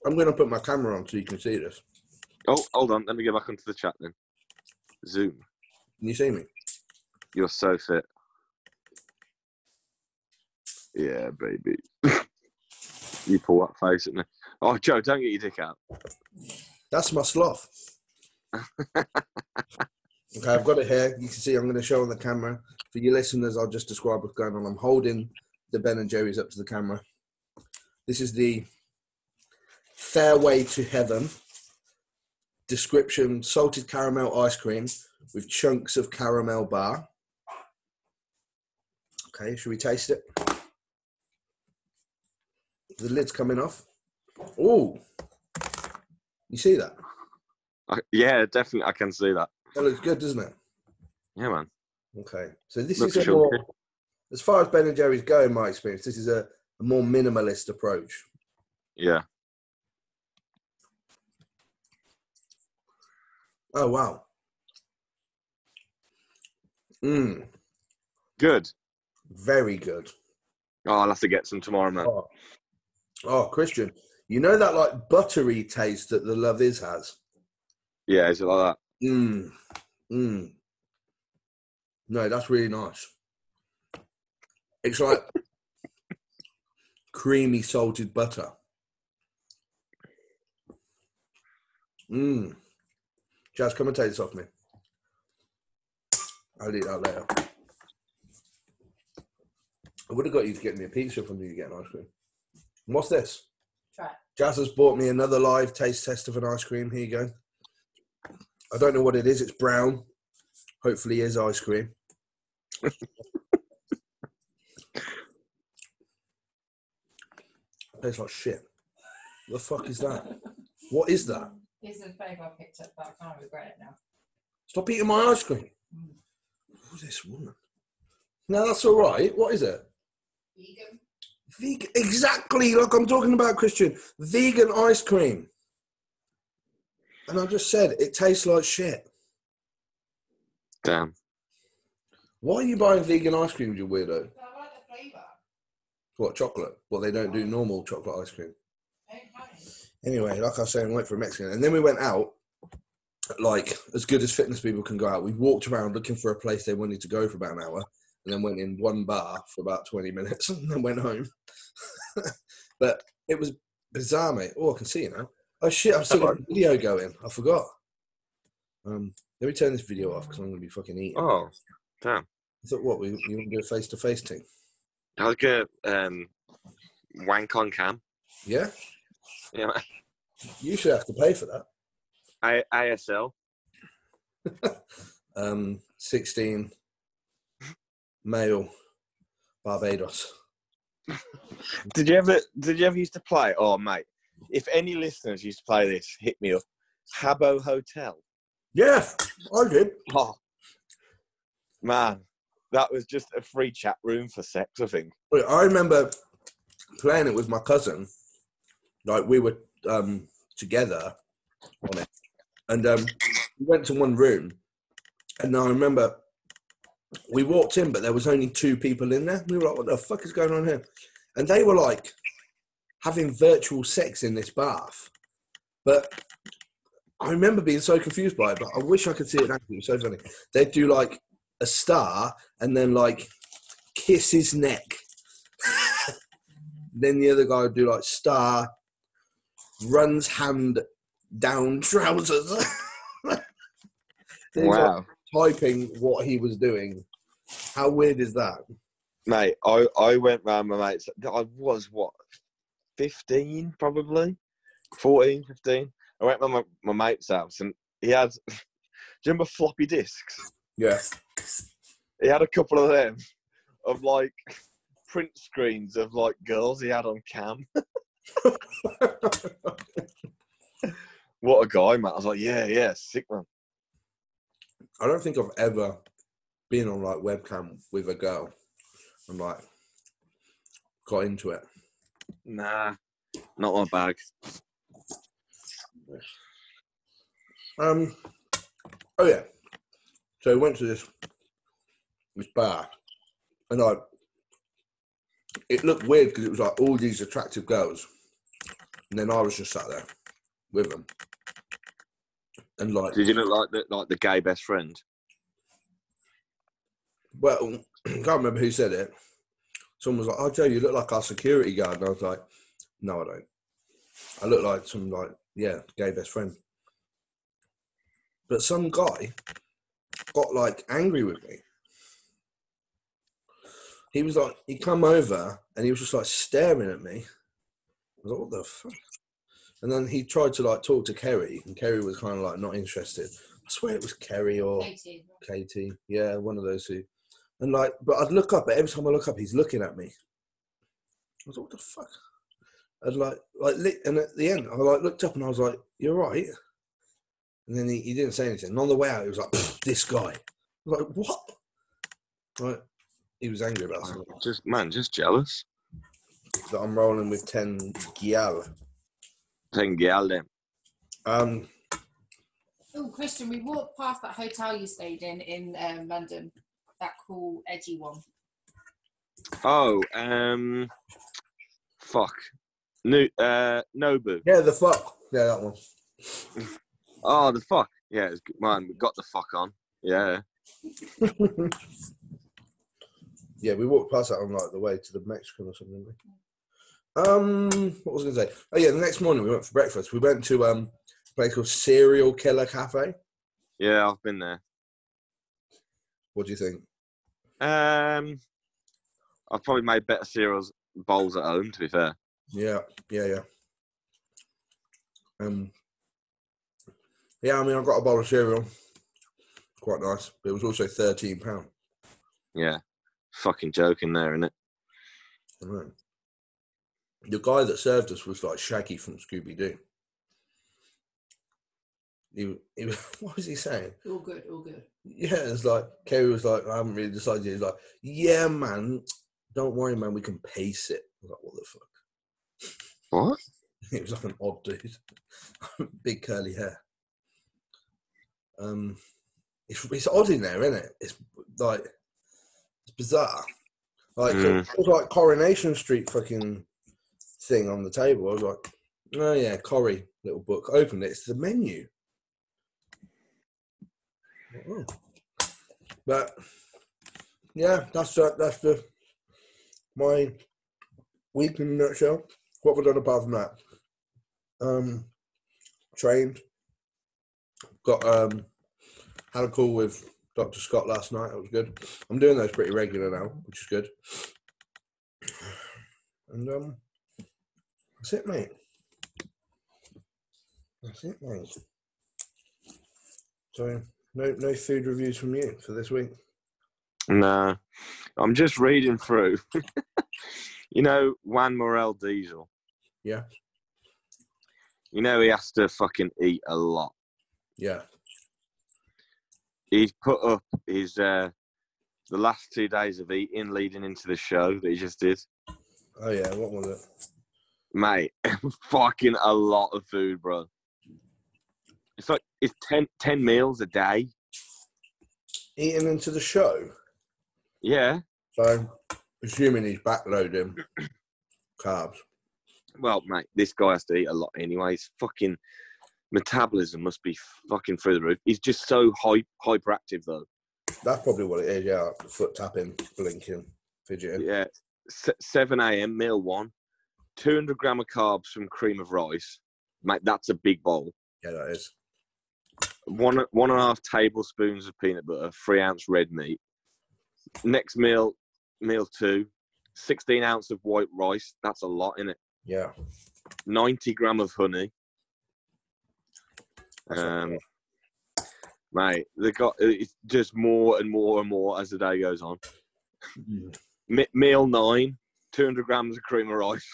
I'm going to put my camera on so you can see this. Oh, hold on. Let me go back onto the chat then. Zoom. Can you see me? You're so fit. Yeah, baby. You pull that face at me. Oh, Joe, don't get your dick out. That's my sloth. Okay, I've got it here. You can see I'm going to show on the camera. For your listeners, I'll just describe what's going on. I'm holding the Ben and Jerry's up to the camera. This is the Fairway to Heaven. Description, salted caramel ice cream with chunks of caramel bar. Okay, should we taste it? The lid's coming off. Oh, you see that? I, yeah, definitely. I can see that. That looks good, doesn't it? Yeah, man. Okay. So this looks is a more, as far as Ben and Jerry's go, in my experience, this is a, a more minimalist approach. Yeah. Oh, wow. Mm. Good. Very good. Oh, I'll have to get some tomorrow, man. Oh, oh Christian, you know that, like, buttery taste that the Love Is has? Yeah, is it like that? Mm. Mm. No, that's really nice. It's like creamy salted butter. Mmm. Jazz, come and take this off me. I'll eat that later. I would have got you to get me a pizza from you getting ice cream. And what's this? Try it. Jazz has bought me another live taste test of an ice cream. Here you go. I don't know what it is. It's brown. Hopefully it is ice cream. Tastes like shit. What the fuck is that? What is that? Here's the flavour I picked up, but I can't regret it now. Stop eating my ice cream. Mm. Who's this woman? No, that's all right. What is it? Vegan. Vegan. Exactly. Look, I'm talking about, Christian. Vegan ice cream. And I just said it tastes like shit. Damn. Why are you buying vegan ice cream, you weirdo? I like the flavour. What, chocolate? Well, they don't do normal chocolate ice cream. Anyway, like I was saying, we went for a Mexican. And then we went out, like, as good as fitness people can go out. We walked around looking for a place they wanted to go for about an hour. And then went in one bar for about twenty minutes and then went home. But it was bizarre, mate. Oh, I can see you now. Oh, shit, I've still got a video going. I forgot. Um, let me turn this video off because I'm going to be fucking eating. Oh, damn. I thought, what, we, you want to do a face-to-face thing? I was going to um, wank on cam. Yeah? Yeah, man. You should have to pay for that. I A S L. um, sixteen. Male. Barbados. Did you ever? Did you ever used to play? Oh, mate! If any listeners used to play this, hit me up. Habbo Hotel. Yeah, I did. Oh, man, that was just a free chat room for sex, I think. I remember playing it with my cousin. Like, we were um, together on it. And um, we went to one room. And I remember we walked in, but there was only two people in there. We were like, what the fuck is going on here? And they were, like, having virtual sex in this bath. But I remember being so confused by it, but I wish I could see it now. It was so funny. They'd do, like, a star and then, like, kiss his neck. Then the other guy would do, like, star... runs hand down trousers. Wow. Like, typing what he was doing. How weird is that? Mate, I, I went round my mates. I was, what, fifteen probably? fourteen, fifteen. I went round my, my mate's house and he had, do you remember floppy disks? Yeah. He had a couple of them of, like, print screens of, like, girls he had on cam. What a guy, man. I was like, yeah, yeah, sick, man. I don't think I've ever been on, like, webcam with a girl and, like, got into it. Nah, not my bag. Um, oh, yeah. So we went to this, this bar and I... It looked weird because it was like all these attractive girls. And then I was just sat there with them. And like... Did you look like the, like the gay best friend? Well, I can't remember who said it. Someone was like, oh, Joe, you look like our security guard. And I was like, no, I don't. I look like some, like, yeah, gay best friend. But some guy got, like, angry with me. He was like, he come over and he was just like staring at me. I was like, what the fuck? And then he tried to like talk to Kerry, and Kerry was kind of like not interested. I swear it was Kerry or Katie. Katie, yeah, one of those two. And like, but I'd look up, but every time I look up, he's looking at me. I was like, what the fuck? I'd like, like, and at the end, I like looked up and I was like, you're right. And then he, he didn't say anything. And on the way out, he was like, this guy. I was like, what? Like, he was angry about something. Just, man, just jealous. So I'm rolling with ten gyal. ten gyal then. Um. Oh, Christian, we walked past that hotel you stayed in in um, London. That cool, edgy one. Oh, um, fuck. New, uh, Nobu. Yeah, the fuck. Yeah, that one. Oh, the fuck. Yeah, it was good. Man, we got the fuck on. Yeah. Yeah, we walked past that on like the way to the Mexican or something. Um, what was I going to say? Oh yeah, the next morning we went for breakfast. We went to um, a place called Serial Killer Cafe. Yeah, I've been there. What do you think? Um, I've probably made better cereals bowls at home, to be fair. Yeah, yeah, yeah. Um, yeah, I mean, I got a bowl of cereal. Quite nice, but it was also thirteen pounds. Yeah, fucking joke in there, innit? I know. The guy that served us was like Shaggy from Scooby-Doo. He, he, what was he saying? All good, all good. Yeah, it's like, Kerry was like, I haven't really decided. He's like, yeah, man, don't worry, man, we can pace it. I was like, what the fuck? What? He was like an odd dude. Big curly hair. Um, it's, it's odd in there, isn't it? It's like, it's bizarre. Like, mm. It was like Coronation Street fucking thing on the table. I was like, oh yeah, Corrie, little book. Opened it, it's the menu. Oh. But yeah, that's uh, that's the my week in a nutshell. What we've done apart from that, um, trained, got um, had a call with Doctor Scott last night. It was good. I'm doing those pretty regular now, which is good. And um, that's it, mate. That's it, mate. So. No, no food reviews from you for this week. No, I'm just reading through. You know, Juan Morel Diesel. Yeah. You know, he has to fucking eat a lot. Yeah. He's put up his uh, the last two days of eating leading into the show that he just did. Oh yeah, what was it, mate? Fucking a lot of food, bro. It's like it's ten, ten meals a day. Eating into the show? Yeah. So, assuming he's backloading carbs. Well, mate, this guy has to eat a lot anyway. His fucking metabolism must be fucking through the roof. He's just so hype, hyperactive, though. That's probably what it is, yeah. Foot tapping, blinking, fidgeting. Yeah. S- seven a.m, meal one. two hundred grams of carbs from cream of rice. Mate, that's a big bowl. Yeah, that is. One one and a half tablespoons of peanut butter, three ounce red meat. Next meal, meal two, sixteen ounce of white rice. That's a lot, isn't it? Yeah. Ninety gram of honey. That's um, mate, they got it's just more and more and more as the day goes on. Mm. Me, meal nine, two hundred grams of cream of rice.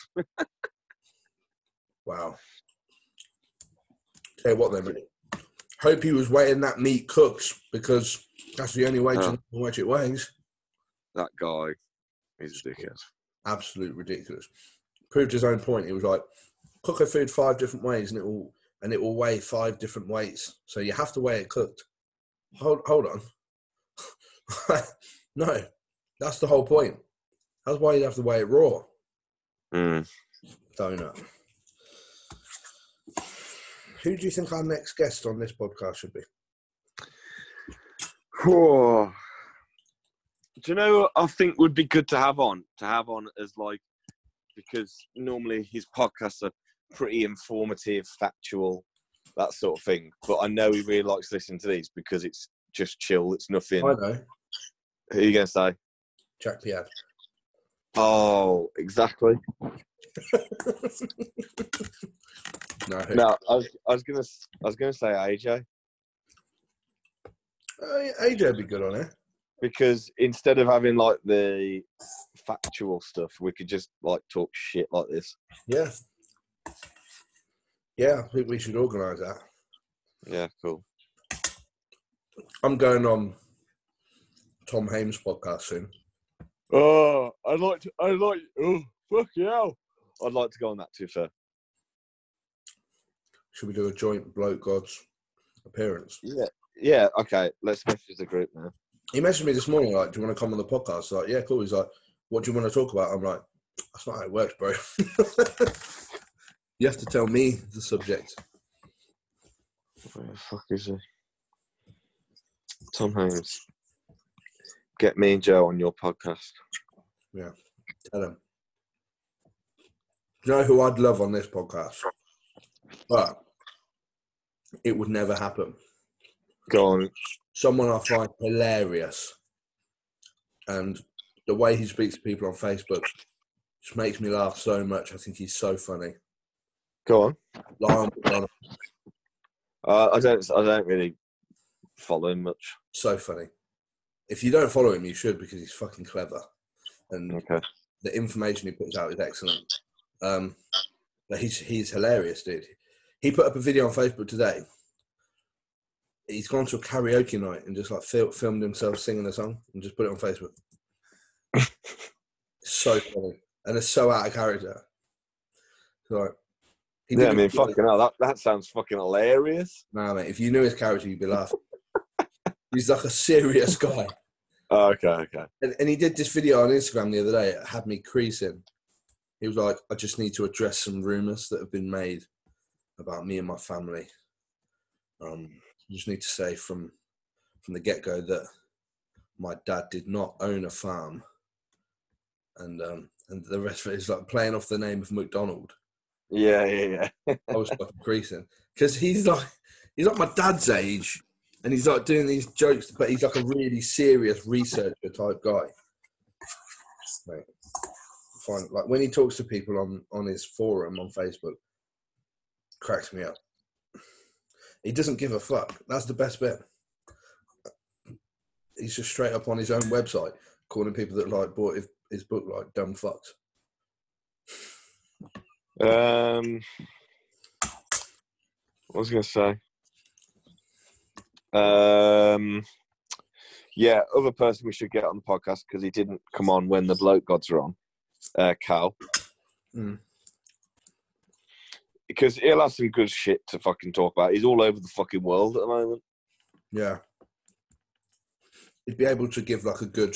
Wow. Tell you what, then, mate. Hope he was weighing that meat cooks because that's the only way to know how much it weighs. That guy is ridiculous. Absolute ridiculous. Proved his own point. He was like, cook a food five different ways and it will and it will weigh five different weights. So you have to weigh it cooked. Hold hold on. No, that's the whole point. That's why you have to weigh it raw. Mm. Donut. Who do you think our next guest on this podcast should be? Oh. Do you know what I think would be good to have on? To have on as like, because normally his podcasts are pretty informative, factual, that sort of thing. But I know he really likes listening to these because it's just chill. It's nothing. I know. Who are you going to say? Jack Piad. Oh, exactly. No, who? no, I was, I was gonna, I was gonna say A J. Uh, A J would be good on it because instead of having like the factual stuff, we could just like talk shit like this. Yeah, yeah, I think we should organise that. Yeah, cool. I'm going on Tom Hames' podcast soon. Oh, I'd like to. I'd like. Oh, fuck yeah! I'd like to go on that too, sir. Should we do a joint bloke gods appearance? Yeah. Yeah. Okay. Let's message the group now. He messaged me this morning like, "Do you want to come on the podcast?" I'm like, yeah, cool. He's like, "What do you want to talk about?" I'm like, "That's not how it works, bro. You have to tell me the subject." Where the fuck is he? Tom Hames. Get me and Joe on your podcast. Yeah. Tell him. You know who I'd love on this podcast? But it would never happen. Go on. Someone I find hilarious. And the way he speaks to people on Facebook just makes me laugh so much. I think he's so funny. Go on. Lyle McDonald. Uh, I don't I don't really follow him much. So funny. If you don't follow him, you should, because he's fucking clever. And okay. The information he puts out is excellent. Um, but he's, he's hilarious, dude. He put up a video on Facebook today. He's gone to a karaoke night and just like fil- filmed himself singing a song and just put it on Facebook. So funny. And it's so out of character. So, like, he yeah, I mean, fucking like, hell, that, that sounds fucking hilarious. Nah, mate, if you knew his character, you'd be laughing. He's like a serious guy. Oh, okay, okay. And, and he did this video on Instagram the other day. It had me creasing. He was like, I just need to address some rumours that have been made about me and my family. Um, I just need to say from from the get-go that my dad did not own a farm. And um, and the rest of it is like playing off the name of McDonald. Yeah, yeah, yeah. I was fucking creasing. Because he's like, he's like my dad's age. And he's like doing these jokes, but he's like a really serious researcher type guy. Mate. Fine. Like when he talks to people on, on his forum on Facebook, cracks me up. He doesn't give a fuck. That's the best bit. He's just straight up on his own website calling people that like bought his book like dumb fucks. Um, what was I gonna say? Um, yeah, other person we should get on the podcast because he didn't come on when the bloke gods are on, uh, Cal. Mm. Because he'll have some good shit to fucking talk about. He's all over the fucking world at the moment. Yeah, he'd be able to give like a good,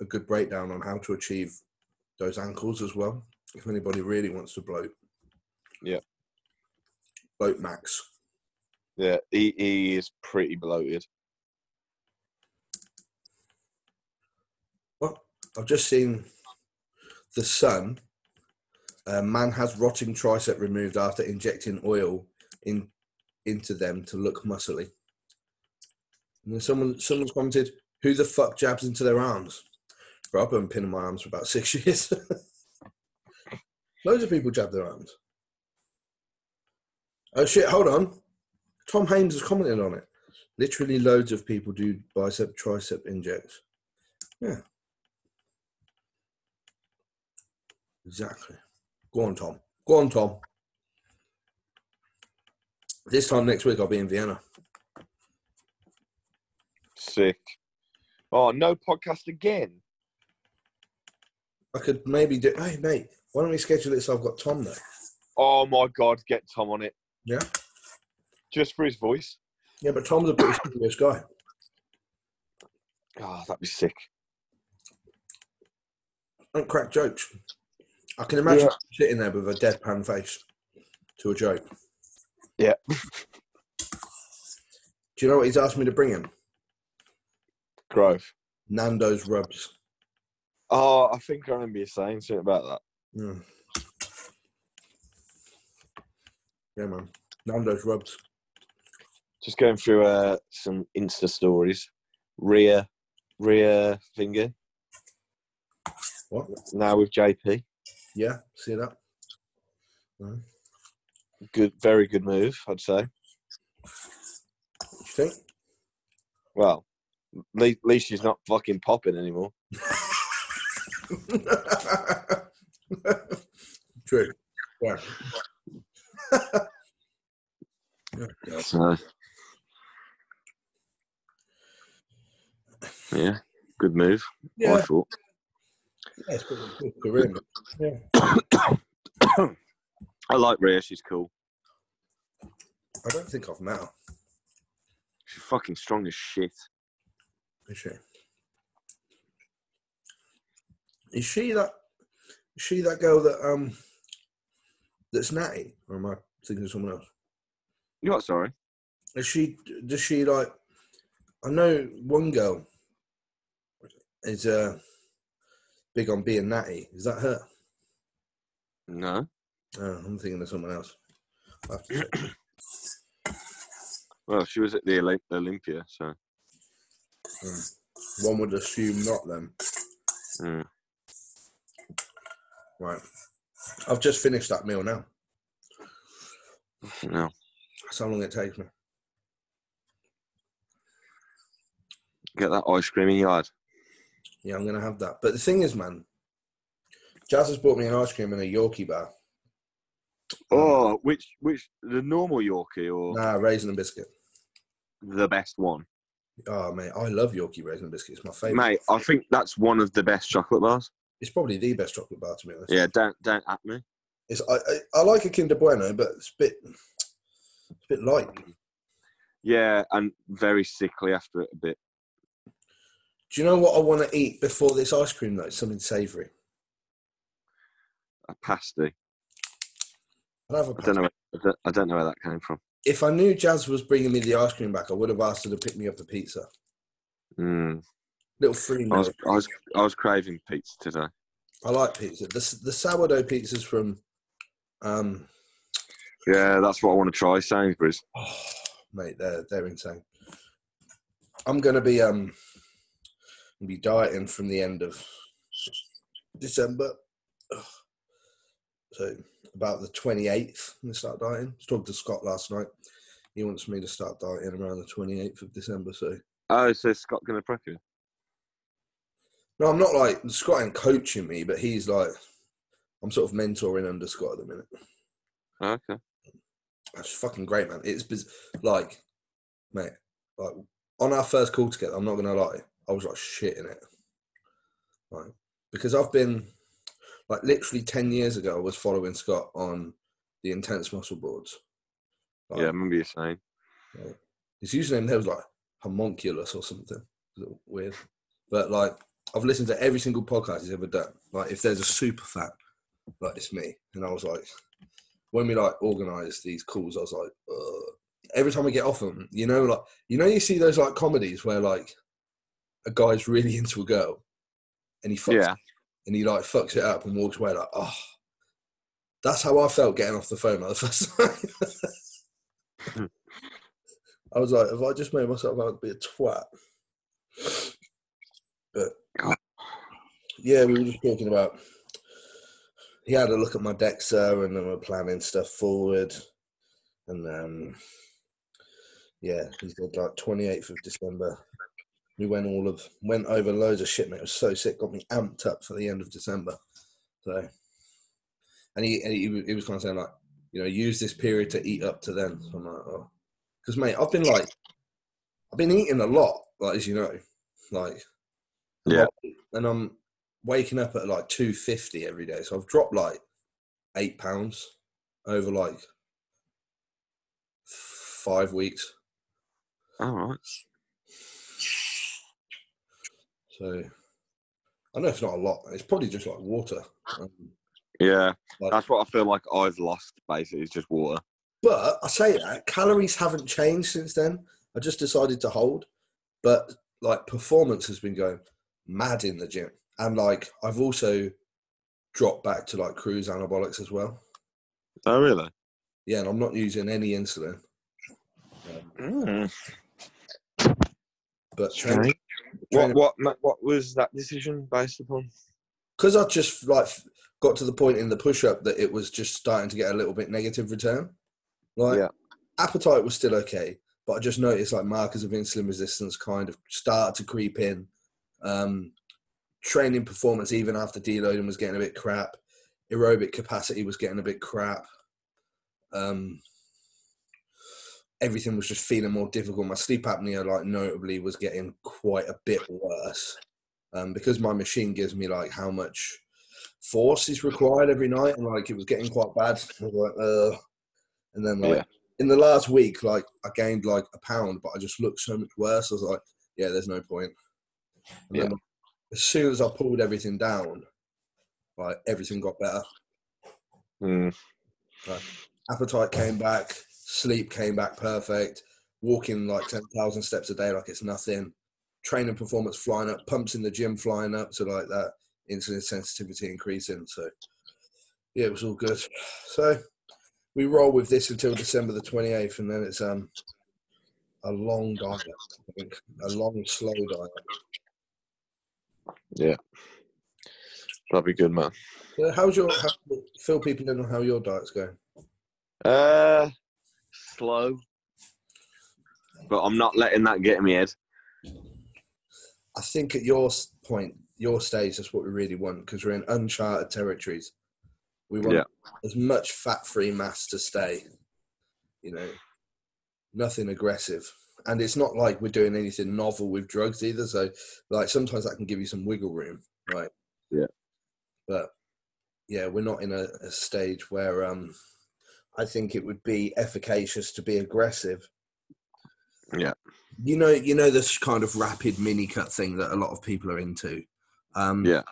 a good breakdown on how to achieve those ankles as well. If anybody really wants to bloat, yeah, bloat max. Yeah, he, he is pretty bloated. Well, I've just seen The Sun. A man has rotting tricep removed after injecting oil in into them to look muscly. And then someone, someone's commented, who the fuck jabs into their arms? Bro, I've been pinning my arms for about six years. Loads of people jab their arms. Oh, shit, hold on. Tom Hames has commented on it. Literally loads of people do bicep, tricep injects. Yeah. Exactly. Go on, Tom. Go on, Tom. This time next week, I'll be in Vienna. Sick. Oh, no podcast again. I could maybe do... Hey, mate, why don't we schedule it so I've got Tom there? Oh, my God, get Tom on it. Yeah? Just for his voice. Yeah, but Tom's a pretty serious guy. Oh, that'd be sick. Don't crack jokes. I can imagine yeah. sitting there with a deadpan face to a joke. Yeah. Do you know what he's asked me to bring him? Grove. Nando's rubs. Oh, I think I remember you saying something about that. Yeah, yeah man. Nando's rubs. Just going through uh, some Insta stories. Rear, rear finger. What? Now with J P. Yeah, see that? No. Good, very good move, I'd say. You think? Well, at least she's not fucking popping anymore. True. Yeah. Yeah. So, yeah, good move. Yeah. I thought. Yeah, it's pretty good career. Yeah. I like Rhea. She's cool. I don't think I've met her. She's fucking strong as shit. Is she? Is she that? Is she that girl that um? That's Natty, or am I thinking of someone else? You're not sorry. Is she? Does she like? I know one girl is uh big on being Natty. Is that her? No. Oh, I'm thinking of someone else. I have to well, she was at the Olymp- Olympia, so um, one would assume not. Then. Mm. Right. I've just finished that meal now. No. That's how long it takes me. Get that ice cream in your yard. Yeah, I'm going to have that. But the thing is, man, Jazz has bought me an ice cream in a Yorkie bar. Oh, um, which, which, the normal Yorkie or? Nah, raisin and biscuit. The best one. Oh, mate, I love Yorkie raisin and biscuit. It's my favourite. Mate, I think that's one of the best chocolate bars. It's probably the best chocolate bar, to be honest. Yeah, don't don't at me. It's I, I I like a Kinder Bueno, but it's a bit it's a bit light. Yeah, and very sickly after it a bit. Do you know what I want to eat before this ice cream though? Something savoury. A pasty. I'll have a pasty. I don't know. Where, I don't know where that came from. If I knew Jazz was bringing me the ice cream back, I would have asked her to pick me up a pizza. Hmm. Little free meal. I was, I was I was craving pizza today. I like pizza. The the sourdough pizzas from, um, yeah, that's what I want to try. Sainsbury's, oh, mate, they're they're insane. I'm gonna be um, gonna be dieting from the end of December, so about the twenty-eighth. I'm gonna start dieting. I was talking to Scott last night. He wants me to start dieting around the twenty-eighth of December. So oh, so Scott's gonna prep you. No, I'm not like, Scott ain't coaching me, but he's like, I'm sort of mentoring under Scott at the minute. Okay. That's fucking great, man. It's biz- like, mate, like on our first call together, I'm not going to lie, I was like shitting it. Like, because I've been, like literally ten years ago, I was following Scott on the Intense Muscle Boards. Like, yeah, I remember you saying. Like, his username there was like Homunculus or something. Weird. But like, I've listened to every single podcast he's ever done. Like, if there's a super fan, like, it's me. And I was like, when we, like, organised these calls, I was like, ugh. Every time I get off them, you know, like, you know, you see those, like, comedies where, like, a guy's really into a girl and he fucks yeah. it, and he, like, fucks it up and walks away like, oh. That's how I felt getting off the phone, like, the first time. I was like, have I just made myself out to be a twat? But yeah, we were just talking about. He had a look at my deck, sir, and then we're planning stuff forward. And um, yeah, he said like twenty-eighth of December. We went all of went over loads of shit, mate. It was so sick, got me amped up for the end of December. So, and he and he, he was kind of saying like, you know, use this period to eat up to then. So I'm like, oh, because mate, I've been like, I've been eating a lot, like as you know, like. Yeah, and I'm waking up at like two fifty every day, so I've dropped like eight pounds over like five weeks. All right. So I know it's not a lot. It's probably just like water. Um, yeah, like, that's what I feel like I've lost. Basically, it's just water. But I say that calories haven't changed since then. I just decided to hold, but like performance has been going mad in the gym, and like I've also dropped back to like cruise anabolics as well. Oh really? Yeah, and I'm not using any insulin. Um, mm. But training, training, what what what was that decision based upon? Because I just like got to the point in the push up that it was just starting to get a little bit negative return. Like, yeah. appetite was still okay, but I just noticed like markers of insulin resistance kind of started to creep in. Um, training performance, even after deloading, was getting a bit crap. Aerobic capacity was getting a bit crap. Um, everything was just feeling more difficult. My sleep apnea, like notably, was getting quite a bit worse. Um, because my machine gives me like how much force is required every night, and like it was getting quite bad. I was like, ugh. And then like yeah. in the last week, like I gained like a pound, but I just looked so much worse. I was like, yeah, there's no point. And yeah. then, like, as soon as I pulled everything down, like everything got better. Mm. Like, appetite came back, sleep came back perfect. Walking like ten thousand steps a day, like it's nothing. Training performance flying up, pumps in the gym flying up, so like that insulin sensitivity increasing. So yeah, it was all good. So we roll with this until December the twenty-eighth, and then it's um a long diet, I think. A long, slow diet. Yeah, that'd be good, man. So how's your how, fill people in on how your diet's going? Uh, slow, but I'm not letting that get in my head. I think at your point, your stage, that's what we really want, because we're in uncharted territories. We want yeah. as much fat-free mass to stay, you know, nothing aggressive. And it's not like we're doing anything novel with drugs either. So, like, sometimes that can give you some wiggle room, right? Yeah. But, yeah, we're not in a, a stage where um, I think it would be efficacious to be aggressive. Yeah. You know, you know this kind of rapid mini cut thing that a lot of people are into. Um, yeah,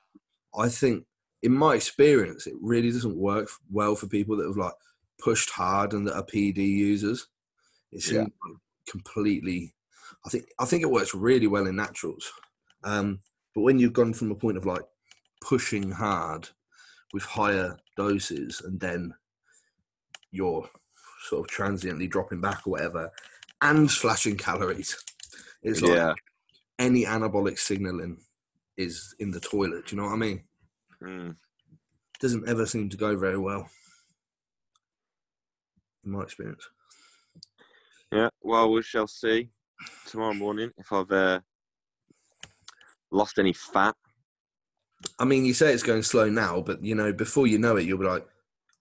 I think in my experience, it really doesn't work well for people that have like pushed hard and that are P D users. It seems yeah. like completely. I think I think it works really well in naturals, um, but when you've gone from a point of like pushing hard with higher doses and then you're sort of transiently dropping back or whatever. And slashing calories. It's like yeah. any anabolic signaling is in the toilet. Do you know what I mean? Mm. Doesn't ever seem to go very well, in my experience. Yeah, well, we shall see tomorrow morning if I've uh, lost any fat. I mean, you say it's going slow now, but, you know, before you know it, you'll be like,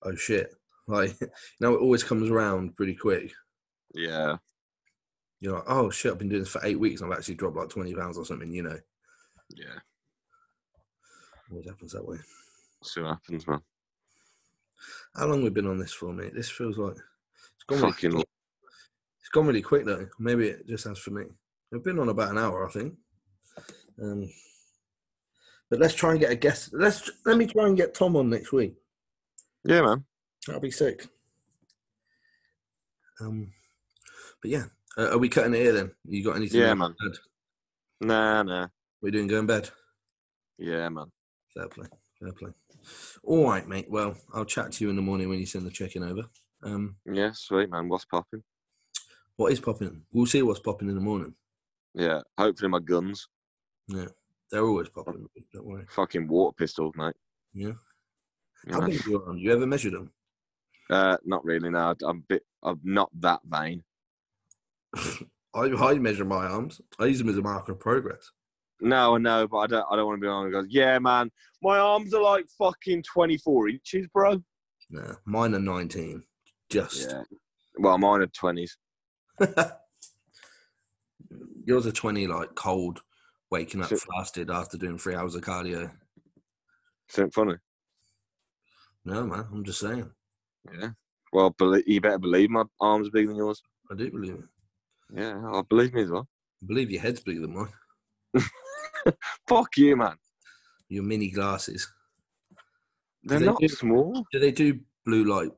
oh, shit. Like, you know, it always comes around pretty quick. Yeah. You're like, oh shit, I've been doing this for eight weeks and I've actually dropped like twenty pounds or something, you know. Yeah. Always happens that way. See what happens, man. How long have we been on this for, mate? This feels like... It's gone Fucking... Really, it's gone really quick, though. Maybe it just has for me. We've been on about an hour, I think. Um, but let's try and get a guest. Let's, let me try and get Tom on next week. Yeah, man. That'll be sick. Um... But yeah, uh, are we cutting it here then? You got anything? Yeah, man. Bed? Nah, nah. We're doing go in bed. Yeah, man. Fair play, fair play. All right, mate. Well, I'll chat to you in the morning when you send the check-in over. Um, yeah, sweet, man. What's popping? What is popping? We'll see what's popping in the morning. Yeah, hopefully my guns. Yeah, they're always popping. Don't worry. Fucking water pistols, mate. Yeah. You How know? big are your arms? You ever measured them? Uh, not really. No, I'm bit. I'm not that vain. I, I measure my arms. I use them as a marker of progress. No, I know, but I don't. I don't want to be on. Goes, yeah, man, my arms are like fucking twenty-four inches, bro. Nah, mine are nineteen. Just. Yeah. Well, mine are twenties. Yours are twenty, like cold, waking up so, fasted after doing three hours of cardio. Isn't funny? No, man. I'm just saying. Yeah. Well, you better believe my arms are bigger than yours. I do believe it. Yeah, I believe me as well. I believe your head's bigger than mine. Fuck you, man. Your mini glasses. They're not small. Do they do blue light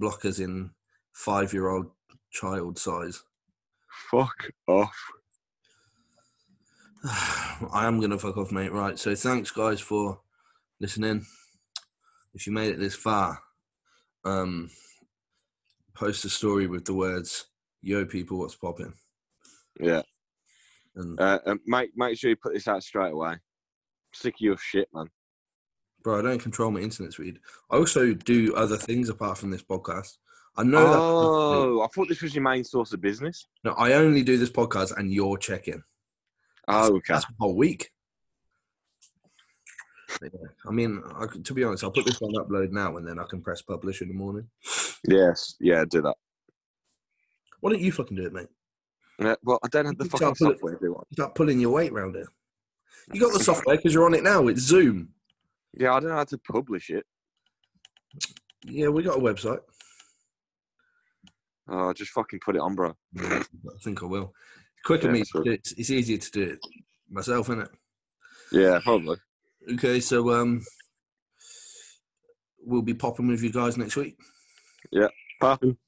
blockers in five-year-old child size? Fuck off. I am going to fuck off, mate. Right, so thanks, guys, for listening. If you made it this far, um, post a story with the words... Yo, people, what's popping? Yeah. And uh, and make, make sure you put this out straight away. I'm sick of your shit, man. Bro, I don't control my internet speed. I also do other things apart from this podcast. I know oh, Oh, I thought this was your main source of business. No, I only do this podcast and your check-in. Oh, okay. That's the whole week. Yeah. I mean, I, to be honest, I'll put this on upload now and then I can press publish in the morning. Yes. Yeah, do that. Why don't you fucking do it, mate? Yeah, well, I don't have the fucking software, do I? Start pulling your weight round here. You got the software because you're on it now. It's Zoom. Yeah, I don't know how to publish it. Yeah, we got a website. Oh, just fucking put it on, bro. I think I will. Quicker yeah, me, sure. it's, it's easier to do it myself, isn't it? Yeah, probably. Okay, so um, we'll be popping with you guys next week. Yeah, popping.